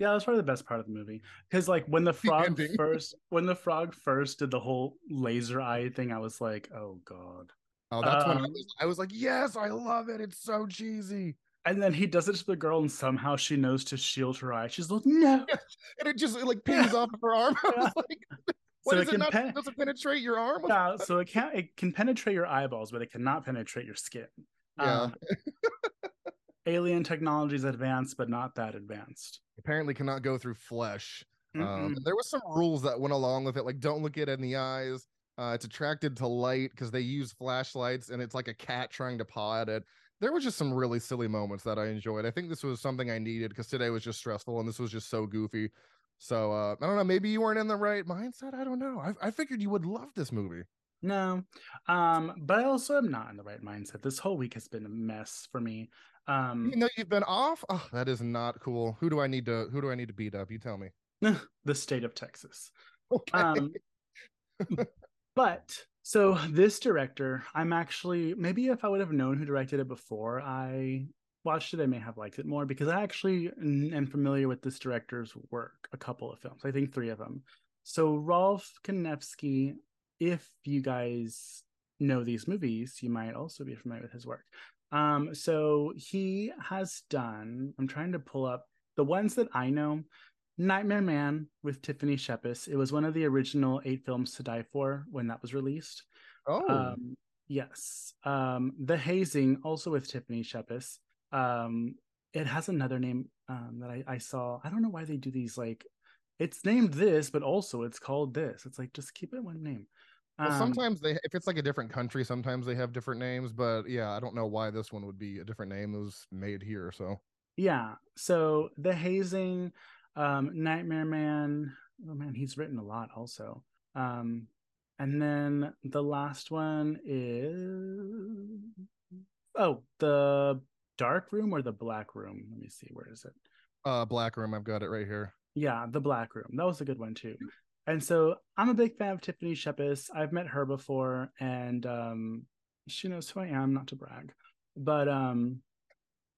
Yeah, that's probably the best part of the movie. Because like when the frog the first when the frog first did the whole laser eye thing, I was like, oh God. Oh, that's um, when I was, I was like, yes, I love it. It's so cheesy. And then he does it to the girl and somehow she knows to shield her eye. She's like, no. Yeah. And it just it, like pings yeah. off of her arm. I was like, what, so is it, it not pen- supposed to penetrate your arm? No, so it can it can penetrate your eyeballs, but it cannot penetrate your skin. Yeah. Um, Alien technology is advanced, but not that advanced. Apparently cannot go through flesh. Um, there was some rules that went along with it, like don't look it in the eyes. Uh, it's attracted to light because they use flashlights, and it's like a cat trying to paw at it. There were just some really silly moments that I enjoyed. I think this was something I needed, because today was just stressful, and this was just so goofy. So uh, I don't know. Maybe you weren't in the right mindset. I don't know. I, I figured you would love this movie. No, um, but I also am not in the right mindset. This whole week has been a mess for me. Um, you know, you've been off. Oh, that is not cool. Who do I need to? Who do I need to beat up? You tell me. The state of Texas. Okay. Um, but so this director, I'm actually maybe if I would have known who directed it before I watched it, I may have liked it more, because I actually am familiar with this director's work. A couple of films, I think three of them. So Rolfe Kanefsky. If you guys know these movies, you might also be familiar with his work. Um, so he has done, I'm trying to pull up the ones that I know, Nightmare Man with Tiffany Shepis. It was one of the original eight films to die for when that was released. Oh. Um, yes. Um, The Hazing, also with Tiffany Shepis. Um, it has another name um, that I, I saw. I don't know why they do these, like, it's named this, but also it's called this. It's like, just keep it one name. Well, sometimes they, if it's like a different country, sometimes they have different names, but yeah, I don't know why this one would be a different name. It was made here, so. Yeah, so The Hazing, um, Nightmare Man, oh man, he's written a lot also. Um, and then the last one is, oh, The Dark Room or The Black Room? Let me see, where is it? Uh, Black Room, I've got it right here. Yeah, The Black Room. That was a good one too. And so I'm a big fan of Tiffany Shepis. I've met her before, and um, she knows who I am, not to brag. But um,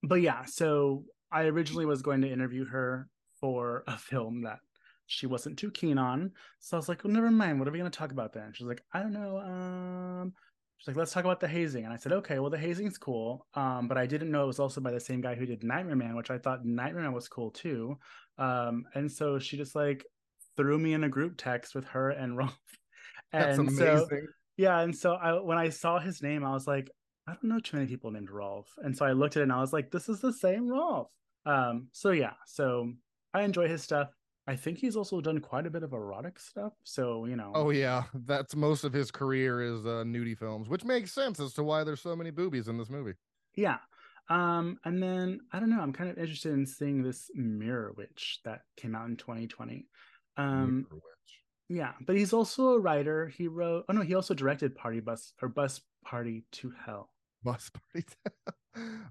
but yeah, so I originally was going to interview her for a film that she wasn't too keen on. So I was like, well, never mind. What are we going to talk about then? She's like, I don't know. Um, she's like, let's talk about The Hazing. And I said, okay, well, The Hazing's cool. Um, but I didn't know it was also by the same guy who did Nightmare Man, which I thought Nightmare Man was cool too. Um, and so she just like, threw me in a group text with her and Rolf. And that's amazing. So, yeah, and so I, when I saw his name, I was like, I don't know too many people named Rolf. And so I looked at it and I was like, this is the same Rolf. Um, so yeah, so I enjoy his stuff. I think he's also done quite a bit of erotic stuff. So, you know. Oh yeah, that's most of his career is uh, nudie films, which makes sense as to why there's so many boobies in this movie. Yeah. Um, and then, I don't know, I'm kind of interested in seeing this Mirror Witch that came out in twenty twenty. Um yeah, but he's also a writer. He wrote oh no, he also directed Party Bus or Bus Party to Hell. Bus Party to Hell.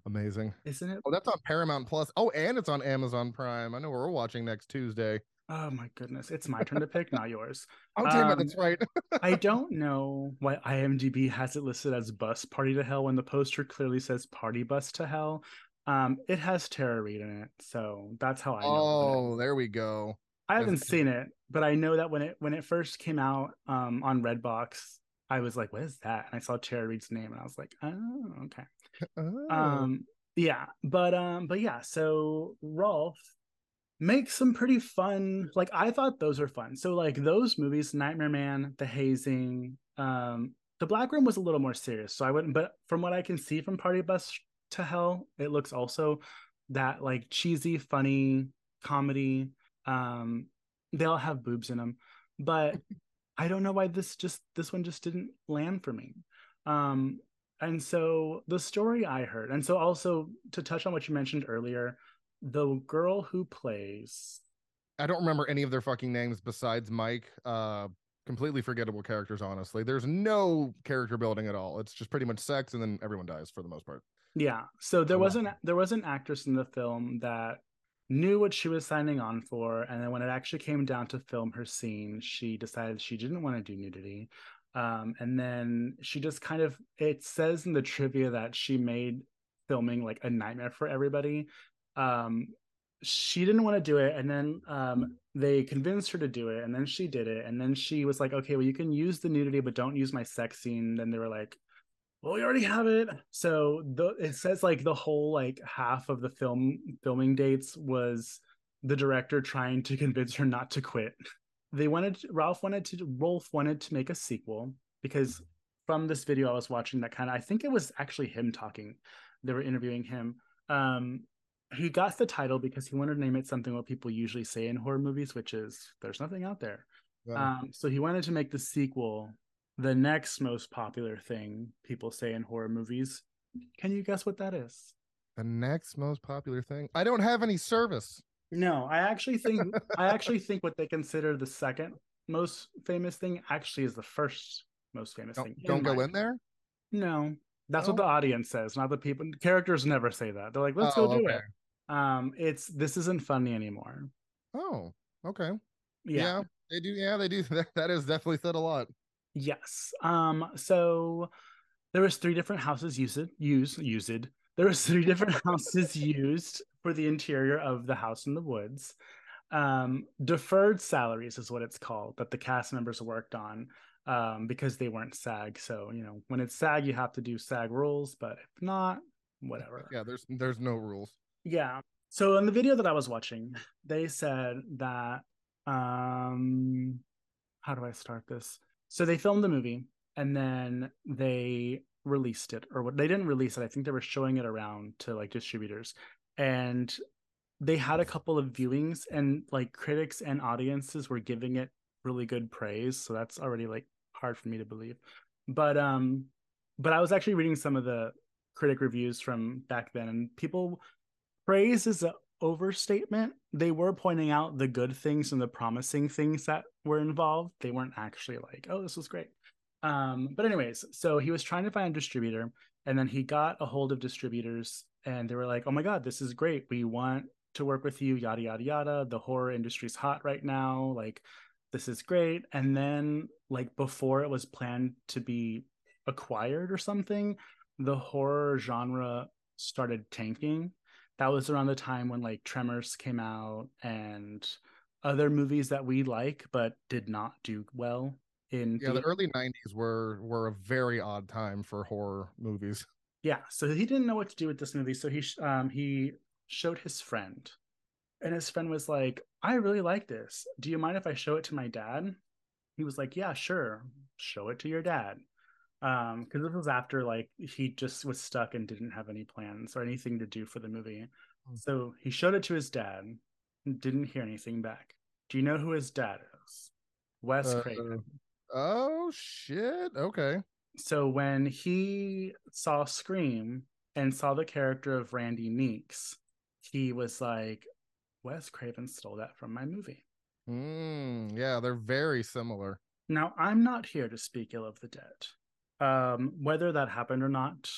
Amazing. Isn't it? Oh, that's on Paramount Plus. Oh, and it's on Amazon Prime. I know we're watching next Tuesday. Oh my goodness. It's my turn to pick, not yours. Oh damn um, it, that's right. I don't know why I M D B has it listed as Bus Party to Hell when the poster clearly says Party Bus to Hell. Um, it has Tara Reid in it, so that's how I know. Oh, there we go. I haven't seen it, but I know that when it when it first came out um, on Redbox, I was like, "What is that?" And I saw Tara Reid's name, and I was like, "Oh, okay." Oh. Um, yeah, but um, but yeah. So Rolfe makes some pretty fun. Like I thought those were fun. So like those movies, Nightmare Man, The Hazing, um, The Black Room was a little more serious. So I wouldn't. But from what I can see from Party Bus to Hell, it looks also that like cheesy, funny comedy. Um, they all have boobs in them, but I don't know why this just this one just didn't land for me. Um, and so the story I heard, and so also to touch on what you mentioned earlier, the girl who plays I don't remember any of their fucking names besides Mike. Uh, completely forgettable characters, honestly. There's no character building at all. It's just pretty much sex, and then everyone dies for the most part. Yeah. So there wasn't there was an actress in the film that knew what she was signing on for, and then when it actually came down to film her scene, she decided she didn't want to do nudity. Um, and then she just kind of, it says in the trivia that she made filming like a nightmare for everybody. Um, she didn't want to do it, and then um, they convinced her to do it, and then she did it, and then she was like, okay, well, you can use the nudity, but don't use my sex scene. Then they were like, well, we already have it. So the, it says like the whole like half of the film filming dates was the director trying to convince her not to quit. They wanted Rolfe wanted to Rolfe wanted to make a sequel, because from this video I was watching that kind of, I think it was actually him talking. They were interviewing him. Um, he got the title because he wanted to name it something what people usually say in horror movies, which is "There's Nothing Out There." Wow. Um, so he wanted to make the sequel the next most popular thing people say in horror movies. Can you guess what that is? The next most popular thing? I don't have any service. No, I actually think I actually think what they consider the second most famous thing actually is the first most famous don't, thing. Don't go in there? No. That's oh. what the audience says, not the people. Characters never say that. They're like, let's oh, go do okay. it. Um, it's this isn't funny anymore. Oh, okay. Yeah. yeah they do, yeah, they do. That that is definitely said a lot. Yes. Um, so there was three different houses used used used. There was three different houses used for the interior of the house in the woods. Um, deferred salaries is what it's called, that the cast members worked on, um, because they weren't SAG. So, you know, when it's SAG, you have to do SAG rules, but if not, whatever. Yeah, there's there's no rules. Yeah. So in the video that I was watching, they said that, um, how do I start this? So they filmed the movie and then they released it, or what, they didn't release it. I think they were showing it around to like distributors, and they had a couple of viewings, and like critics and audiences were giving it really good praise. So that's already like hard for me to believe. But, um, but I was actually reading some of the critic reviews from back then, and people, praise is an overstatement. They were pointing out the good things and the promising things that were involved. They weren't actually like, oh, this was great. Um, but anyways, so he was trying to find a distributor, and then he got a hold of distributors, and they were like, oh my God, this is great. We want to work with you, yada, yada, yada. The horror industry's hot right now. Like, this is great. And then like before it was planned to be acquired or something, the horror genre started tanking. That was around the time when like Tremors came out and other movies that we like but did not do well in yeah, the, the early nineties were were a very odd time for horror movies. Yeah, so he didn't know what to do with this movie, so he um he showed his friend, and his friend was like, I really like this, do you mind if I show it to my dad? He was like, yeah, sure, show it to your dad. Um, because this was after like he just was stuck and didn't have any plans or anything to do for the movie. Mm-hmm. So he showed it to his dad, didn't hear anything back. Do you know who his dad is? Wes uh, Craven. Oh shit. Okay. So when he saw Scream and saw the character of Randy Meeks, he was like, Wes Craven stole that from my movie. Mm, yeah, they're very similar. Now, I'm not here to speak ill of the dead. Um, whether that happened or not,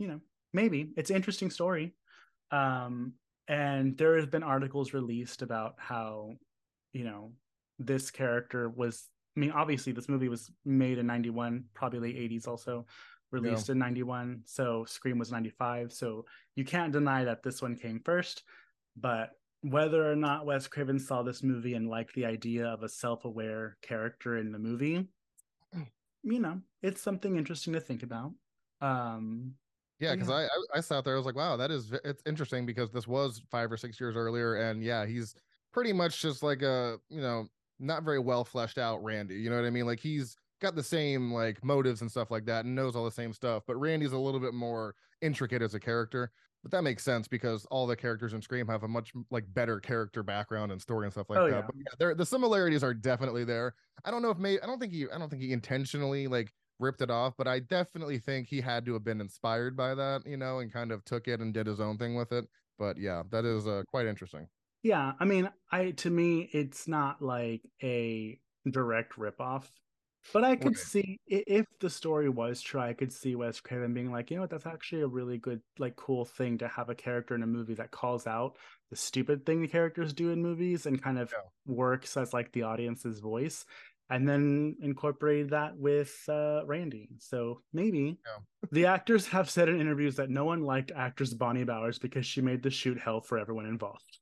you know, maybe. It's an interesting story. Um, and there have been articles released about how, you know, this character was, I mean, obviously this movie was made in ninety-one, probably late eighties also, released yeah. in ninety-one. So Scream was ninety-five. So you can't deny that this one came first. But whether or not Wes Craven saw this movie and liked the idea of a self-aware character in the movie, you know, it's something interesting to think about. Um, yeah, because yeah. I I sat there, I was like, wow, that is, it's interesting, because this was five or six years earlier, and yeah, he's pretty much just like a, you know, not very well fleshed out Randy, you know what I mean? Like, he's got the same like motives and stuff like that, and knows all the same stuff, but Randy's a little bit more intricate as a character. But that makes sense, because all the characters in Scream have a much like better character background and story and stuff like oh, that. Yeah. But yeah, there, the similarities are definitely there. I don't know if maybe I don't think he I don't think he intentionally like ripped it off, but I definitely think he had to have been inspired by that, you know, and kind of took it and did his own thing with it. But yeah, that is uh, quite interesting. Yeah, I mean, I to me, it's not like a direct ripoff, but I could okay. see if the story was true, I could see Wes Craven being like, you know what, that's actually a really good, like, cool thing to have a character in a movie that calls out the stupid thing the characters do in movies and kind of yeah. works as like the audience's voice, and then incorporated that with uh, Randy. So maybe yeah. the actors have said in interviews that no one liked actress Bonnie Bowers because she made the shoot hell for everyone involved.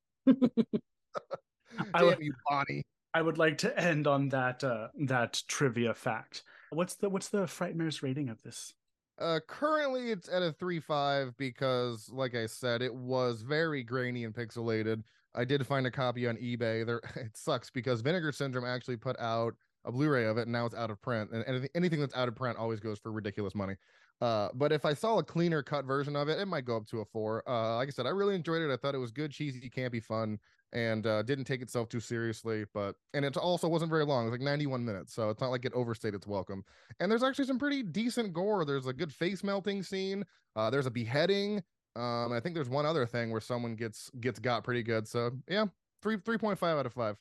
I, would, you, Bonnie. I would like to end on that uh, that trivia fact. What's the what's the Frightmares rating of this? Uh, currently, it's at a three point five because, like I said, it was very grainy and pixelated. I did find a copy on eBay. There, it sucks because Vinegar Syndrome actually put out a Blu-ray of it, and now it's out of print. And anything, anything that's out of print always goes for ridiculous money. Uh, but if I saw a cleaner cut version of it, it might go up to a four. Uh, like I said, I really enjoyed it. I thought it was good, cheesy, campy fun, and uh, didn't take itself too seriously. But and it also wasn't very long. It was like ninety-one minutes, so it's not like it overstayed its welcome. And there's actually some pretty decent gore. There's a good face melting scene. Uh, there's a beheading. Um, I think there's one other thing where someone gets gets got pretty good. So yeah, three three point five out of five.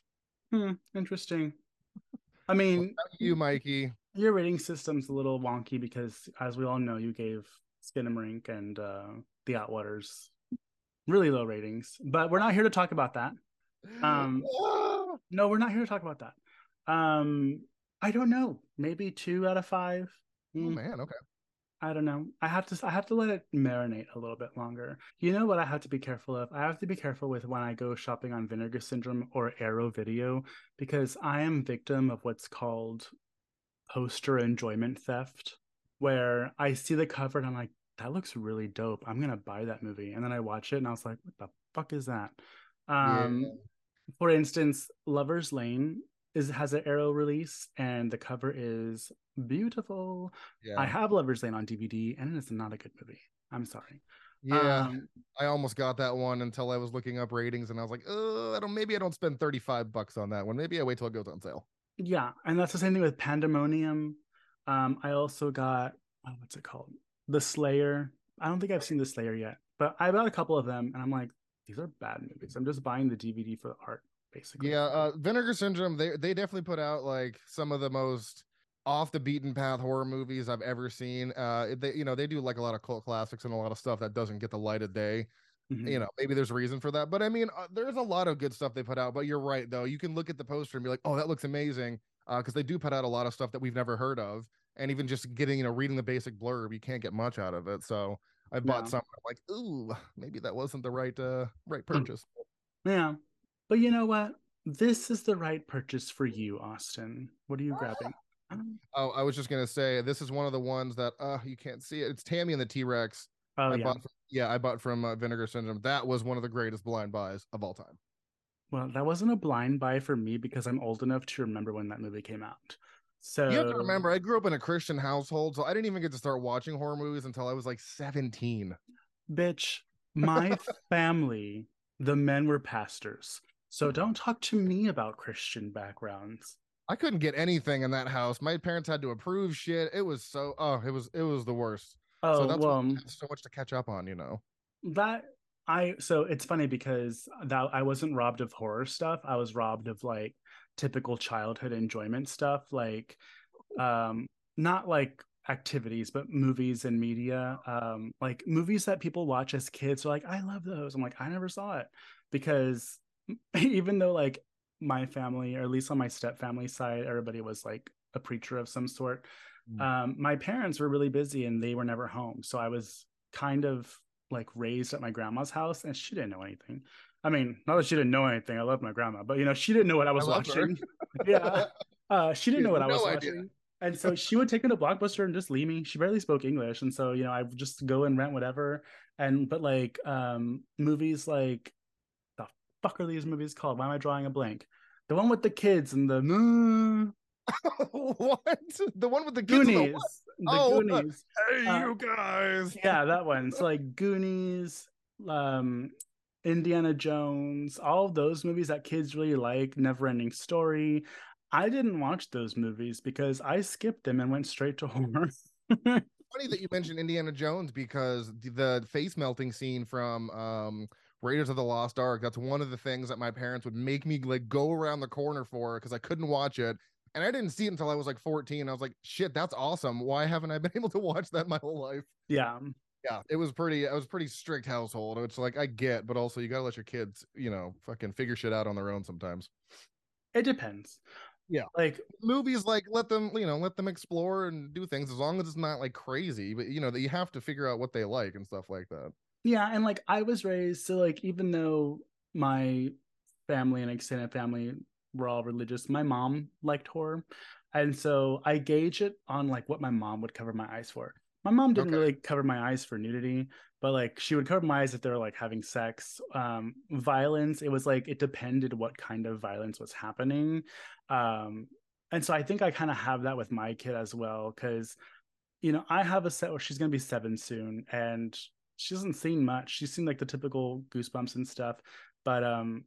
Hmm, interesting. I mean, what about you, Mikey? Your rating system's a little wonky because, as we all know, you gave Skinamarink and uh, the Outwaters really low ratings. But we're not here to talk about that. Um, no, we're not here to talk about that. Um, I don't know. Maybe two out of five. Mm. Oh man, okay. I don't know. I have to. I have to let it marinate a little bit longer. You know what I have to be careful of? I have to be careful with when I go shopping on Vinegar Syndrome or Arrow Video because I am victim of what's called poster enjoyment theft, where I see the cover and I'm like, that looks really dope, I'm gonna buy that movie, and then I watch it and I was like, what the fuck is that? um yeah. For instance, Lover's Lane is has an Arrow release and the cover is beautiful. yeah. I have Lover's Lane on D V D and it's not a good movie, I'm sorry. Yeah, um, I almost got that one until I was looking up ratings and I was like, oh, I don't, maybe I don't spend thirty-five bucks on that one, maybe I wait till it goes on sale. Yeah, and that's the same thing with Pandemonium. Um, I also got, oh, what's it called? The Slayer. I don't think I've seen The Slayer yet, but I bought a couple of them, and I'm like, these are bad movies. I'm just buying the D V D for the art, basically. Yeah, uh, Vinegar Syndrome, they, they definitely put out, like, some of the most off-the-beaten-path horror movies I've ever seen. Uh, they, you know, they do, like, a lot of cult classics and a lot of stuff that doesn't get the light of day. Mm-hmm. You know, maybe there's a reason for that, but I mean, uh, there's a lot of good stuff they put out. But you're right, though. You can look at the poster and be like, "Oh, that looks amazing," because uh, they do put out a lot of stuff that we've never heard of. And even just getting, you know, reading the basic blurb, you can't get much out of it. So I bought yeah. something like, "Ooh, maybe that wasn't the right, uh, right purchase." Yeah, but you know what? This is the right purchase for you, Austin. What are you grabbing? Oh, I was just gonna say this is one of the ones that uh you can't see it. It's Tammy and the T-Rex. Oh, I yeah. Bought from, yeah, I bought from uh, Vinegar Syndrome. That was one of the greatest blind buys of all time. Well, that wasn't a blind buy for me because I'm old enough to remember when that movie came out. So you have to remember, I grew up in a Christian household, so I didn't even get to start watching horror movies until I was like seventeen. Bitch, my family, the men were pastors. So don't talk to me about Christian backgrounds. I couldn't get anything in that house. My parents had to approve shit. It was so, oh, it was, it was the worst. Oh, so that's well, so much to catch up on, you know. That I so it's funny because that I wasn't robbed of horror stuff. I was robbed of like typical childhood enjoyment stuff, like um, not like activities, but movies and media, um, like movies that people watch as kids. Are like, I love those. I'm like, I never saw it because even though like my family, or at least on my stepfamily side, everybody was like a preacher of some sort. Um, my parents were really busy and they were never home. So I was kind of like raised at my grandma's house and she didn't know anything. I mean, not that she didn't know anything. I love my grandma, but you know, she didn't know what I was I watching. yeah. Uh, she didn't she know what no I was idea. watching. And so she would take me to Blockbuster and just leave me. She barely spoke English. And so, you know, I would just go and rent whatever. And, but like, um, movies like, the fuck are these movies called? Why am I drawing a blank? The one with the kids and the moon. What? The one with the kids Goonies. The, the oh, Goonies. Hey, uh, you guys. Yeah, that one. So like Goonies, um, Indiana Jones, all of those movies that kids really like, Neverending Story. I didn't watch those movies because I skipped them and went straight to horror. Funny that you mentioned Indiana Jones because the, the face melting scene from um Raiders of the Lost Ark. That's one of the things that my parents would make me like go around the corner for because I couldn't watch it. And I didn't see it until I was like fourteen. I was like, shit, that's awesome. Why haven't I been able to watch that my whole life? Yeah. Yeah. It was pretty, I was pretty strict household. It's like, I get, but also you got to let your kids, you know, fucking figure shit out on their own sometimes. It depends. Yeah. Like movies, like let them, you know, let them explore and do things as long as it's not like crazy, but you know, that you have to figure out what they like and stuff like that. Yeah. And like, I was raised to like, even though my family and extended family were all religious, my mom liked horror, and so I gauge it on like what my mom would cover my eyes for. My mom didn't okay. really cover my eyes for nudity, but like she would cover my eyes if they were like having sex, um violence. It was like it depended what kind of violence was happening, um and so I think I kind of have that with my kid as well, because you know I have a set where she's gonna be seven soon and she hasn't seen much. She's seen like the typical Goosebumps and stuff, but um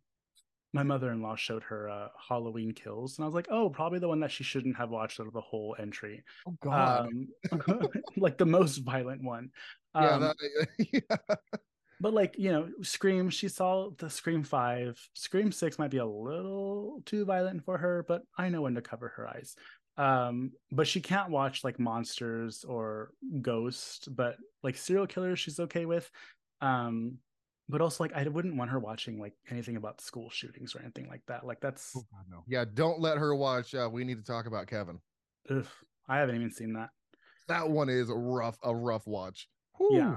my mother-in-law showed her uh, Halloween Kills, and I was like, oh, probably the one that she shouldn't have watched out of the whole entry. Oh, God. Um, like the most violent one. Um, yeah, that, yeah. But like, you know, Scream, she saw the Scream five. Scream six might be a little too violent for her, but I know when to cover her eyes. Um, but she can't watch like monsters or ghosts, but like serial killers she's okay with. Um But also, like, I wouldn't want her watching, like, anything about school shootings or anything like that. Like, that's... Oh, God, no. Yeah, don't let her watch uh, We Need to Talk About Kevin. Ugh, I haven't even seen that. That one is a rough, a rough watch. Whew. Yeah.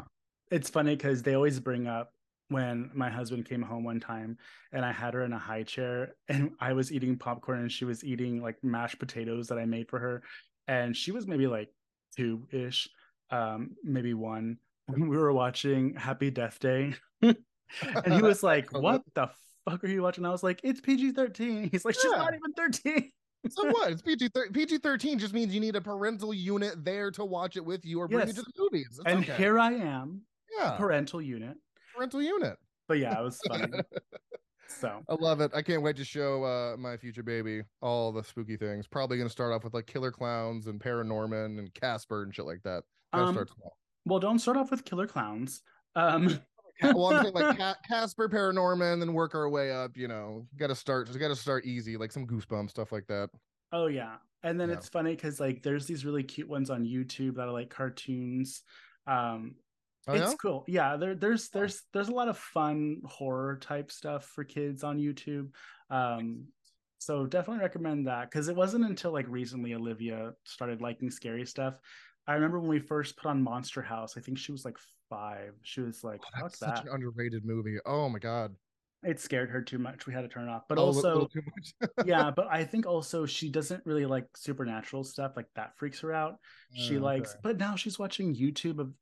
It's funny because they always bring up when my husband came home one time and I had her in a high chair and I was eating popcorn and she was eating, like, mashed potatoes that I made for her. And she was maybe, like, two-ish, um, maybe one. And we were watching Happy Death Day. And he was like, what the fuck are you watching? I was like, it's P G thirteen. He's like, she's yeah. not even thirteen. So what? It's P G thirteen. P G thirteen just means you need a parental unit there to watch it with you or bring yes. you to the movies. That's and okay. here I am. Yeah. Parental unit. Parental unit. But yeah, it was funny. So I love it. I can't wait to show uh, my future baby all the spooky things. Probably going to start off with like Killer Clowns and Paranorman and Casper and shit like that. Um, start well, don't start off with Killer Clowns. Um Well, I'm saying like Casper, Paranorman, then work our way up. You know, got to start. Just got to start easy, like some Goosebumps stuff like that. Oh yeah, and then yeah. it's funny because like there's these really cute ones on YouTube that are like cartoons. Um, oh, it's yeah? cool. Yeah, there, there's there's there's a lot of fun horror type stuff for kids on YouTube. Um, so definitely recommend that, because it wasn't until like recently Olivia started liking scary stuff. I remember when we first put on Monster House, I think she was like five. She was like, oh, that's such that. an underrated movie. Oh my God. It scared her too much. We had to turn it off. But oh, also, too much. yeah, but I think also she doesn't really like supernatural stuff. Like that freaks her out. Oh, she likes, okay. but now she's watching YouTube of,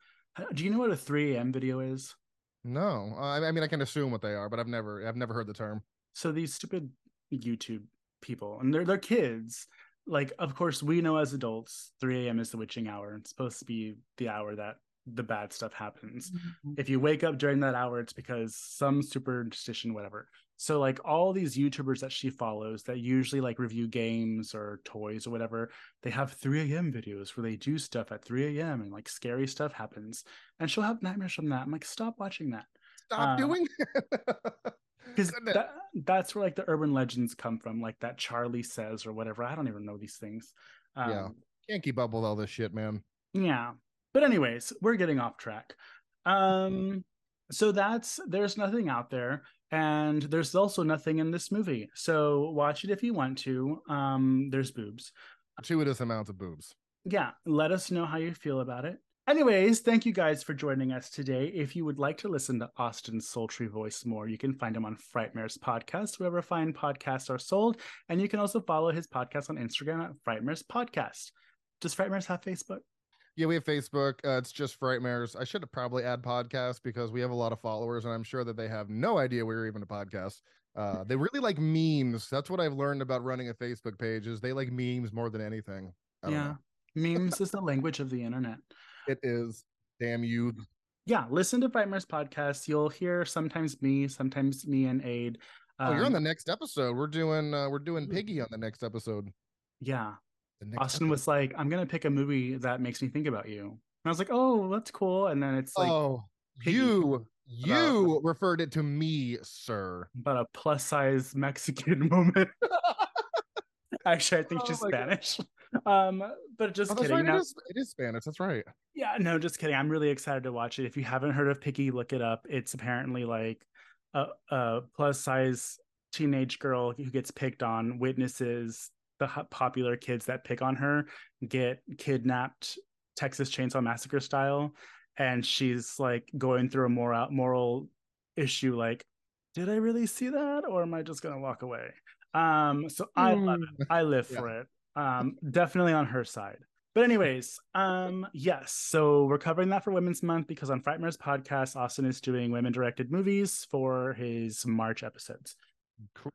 do you know what a three a.m. video is? No. Uh, I mean, I can assume what they are, but I've never, I've never heard the term. So these stupid YouTube people, and they're, they're kids. Like, of course, we know as adults, three a.m. is the witching hour. It's supposed to be the hour that the bad stuff happens. Mm-hmm. If you wake up during that hour, it's because some superstition, whatever. So, like, all these YouTubers that she follows that usually, like, review games or toys or whatever, they have three a.m. videos where they do stuff at three a.m. and, like, scary stuff happens. And she'll have nightmares from that. I'm like, stop watching that. Stop um, doing that. Because that, that's where like the urban legends come from, like that Charlie Says or whatever. I don't even know these things. Um, yeah, can't keep up with all this shit, man. Yeah, but anyways, we're getting off track. Um, so that's There's Nothing Out There, and there's also nothing in this movie. So watch it if you want to. Um, there's boobs, gratuitous amounts of boobs. Yeah, let us know how you feel about it. Anyways, thank you guys for joining us today. If you would like to listen to Austin's sultry voice more, you can find him on Frightmares Podcast, wherever fine podcasts are sold. And you can also follow his podcast on Instagram at Frightmares Podcast. Does Frightmares have Facebook? Yeah, we have Facebook. Uh, it's just Frightmares. I should have probably add podcast because we have a lot of followers, and I'm sure that they have no idea we were even a podcast. Uh, they really like memes. That's what I've learned about running a Facebook page is they like memes more than anything. I yeah, memes is the language of the internet. It is. Damn you. Yeah, listen to Frightmares Podcast. You'll hear sometimes me, sometimes me and Aid. Um, oh, you're on the next episode. We're doing uh, we're doing Piggy on the next episode. Yeah. Next Austin episode. was like, I'm going to pick a movie that makes me think about you. And I was like, oh, that's cool. And then it's like, oh, Piggy. you You about, referred it to me, sir. About a plus size Mexican woman. Actually, I think oh she's Spanish. God. Um, but just oh, kidding. Right. Now, it, is, it is Spanish. That's right. Yeah, no, just kidding. I'm really excited to watch it. If you haven't heard of Piggy, look it up. It's apparently like a, a plus size teenage girl who gets picked on, witnesses the popular kids that pick on her get kidnapped, Texas Chainsaw Massacre style, and she's like going through a moral moral issue. Like, did I really see that, or am I just gonna walk away? Um, so I mm. love it. I live yeah. for it. Um, definitely on her side. But anyways, um, yes, so we're covering that for Women's Month because on Frightmares Podcast, Austin is doing women-directed movies for his March episodes. Cool.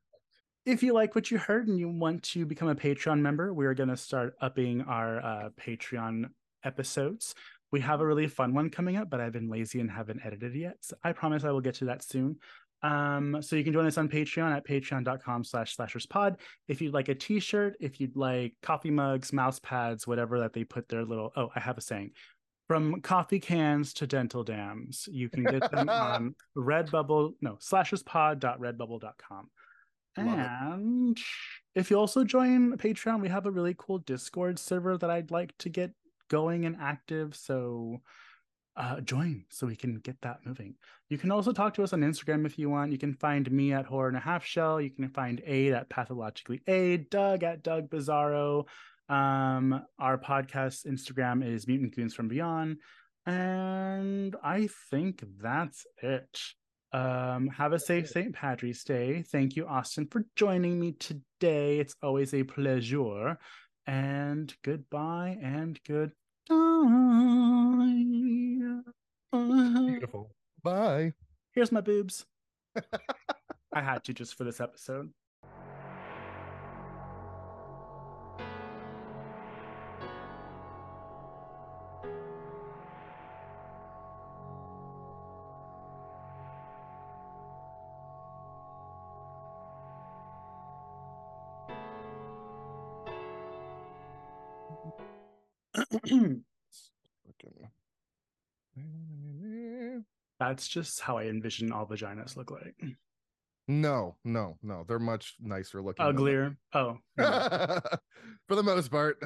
If you like what you heard and you want to become a Patreon member, we're going to start upping our uh, Patreon episodes. We have a really fun one coming up, but I've been lazy and haven't edited it yet. So I promise I will get to that soon. Um, so you can join us on Patreon at patreon.com slash slasherspod. If you'd like a t-shirt, if you'd like coffee mugs, mouse pads, whatever that they put their little, oh, I have a saying, from coffee cans to dental dams, you can get them on Redbubble, no, slasherspod dot redbubble dot com. And if you also join Patreon, we have a really cool Discord server that I'd like to get going and active. So Uh, join so we can get that moving. You can also talk to us on Instagram if you want. You can find me at Horror and a Half Shell. You can find Aid at Pathologically Aid, Doug at Doug Bizarro. Um, our podcast Instagram is Mutant Goons from Beyond. And I think that's it. Um, have a safe Saint Patrick's Day. Thank you, Austin, for joining me today. It's always a pleasure. And goodbye and good Die. Beautiful. Bye. Here's my boobs. I had to just for this episode. That's just how I envision all vaginas look like. No, no, no. They're much nicer looking. Uglier. Oh. No. For the most part.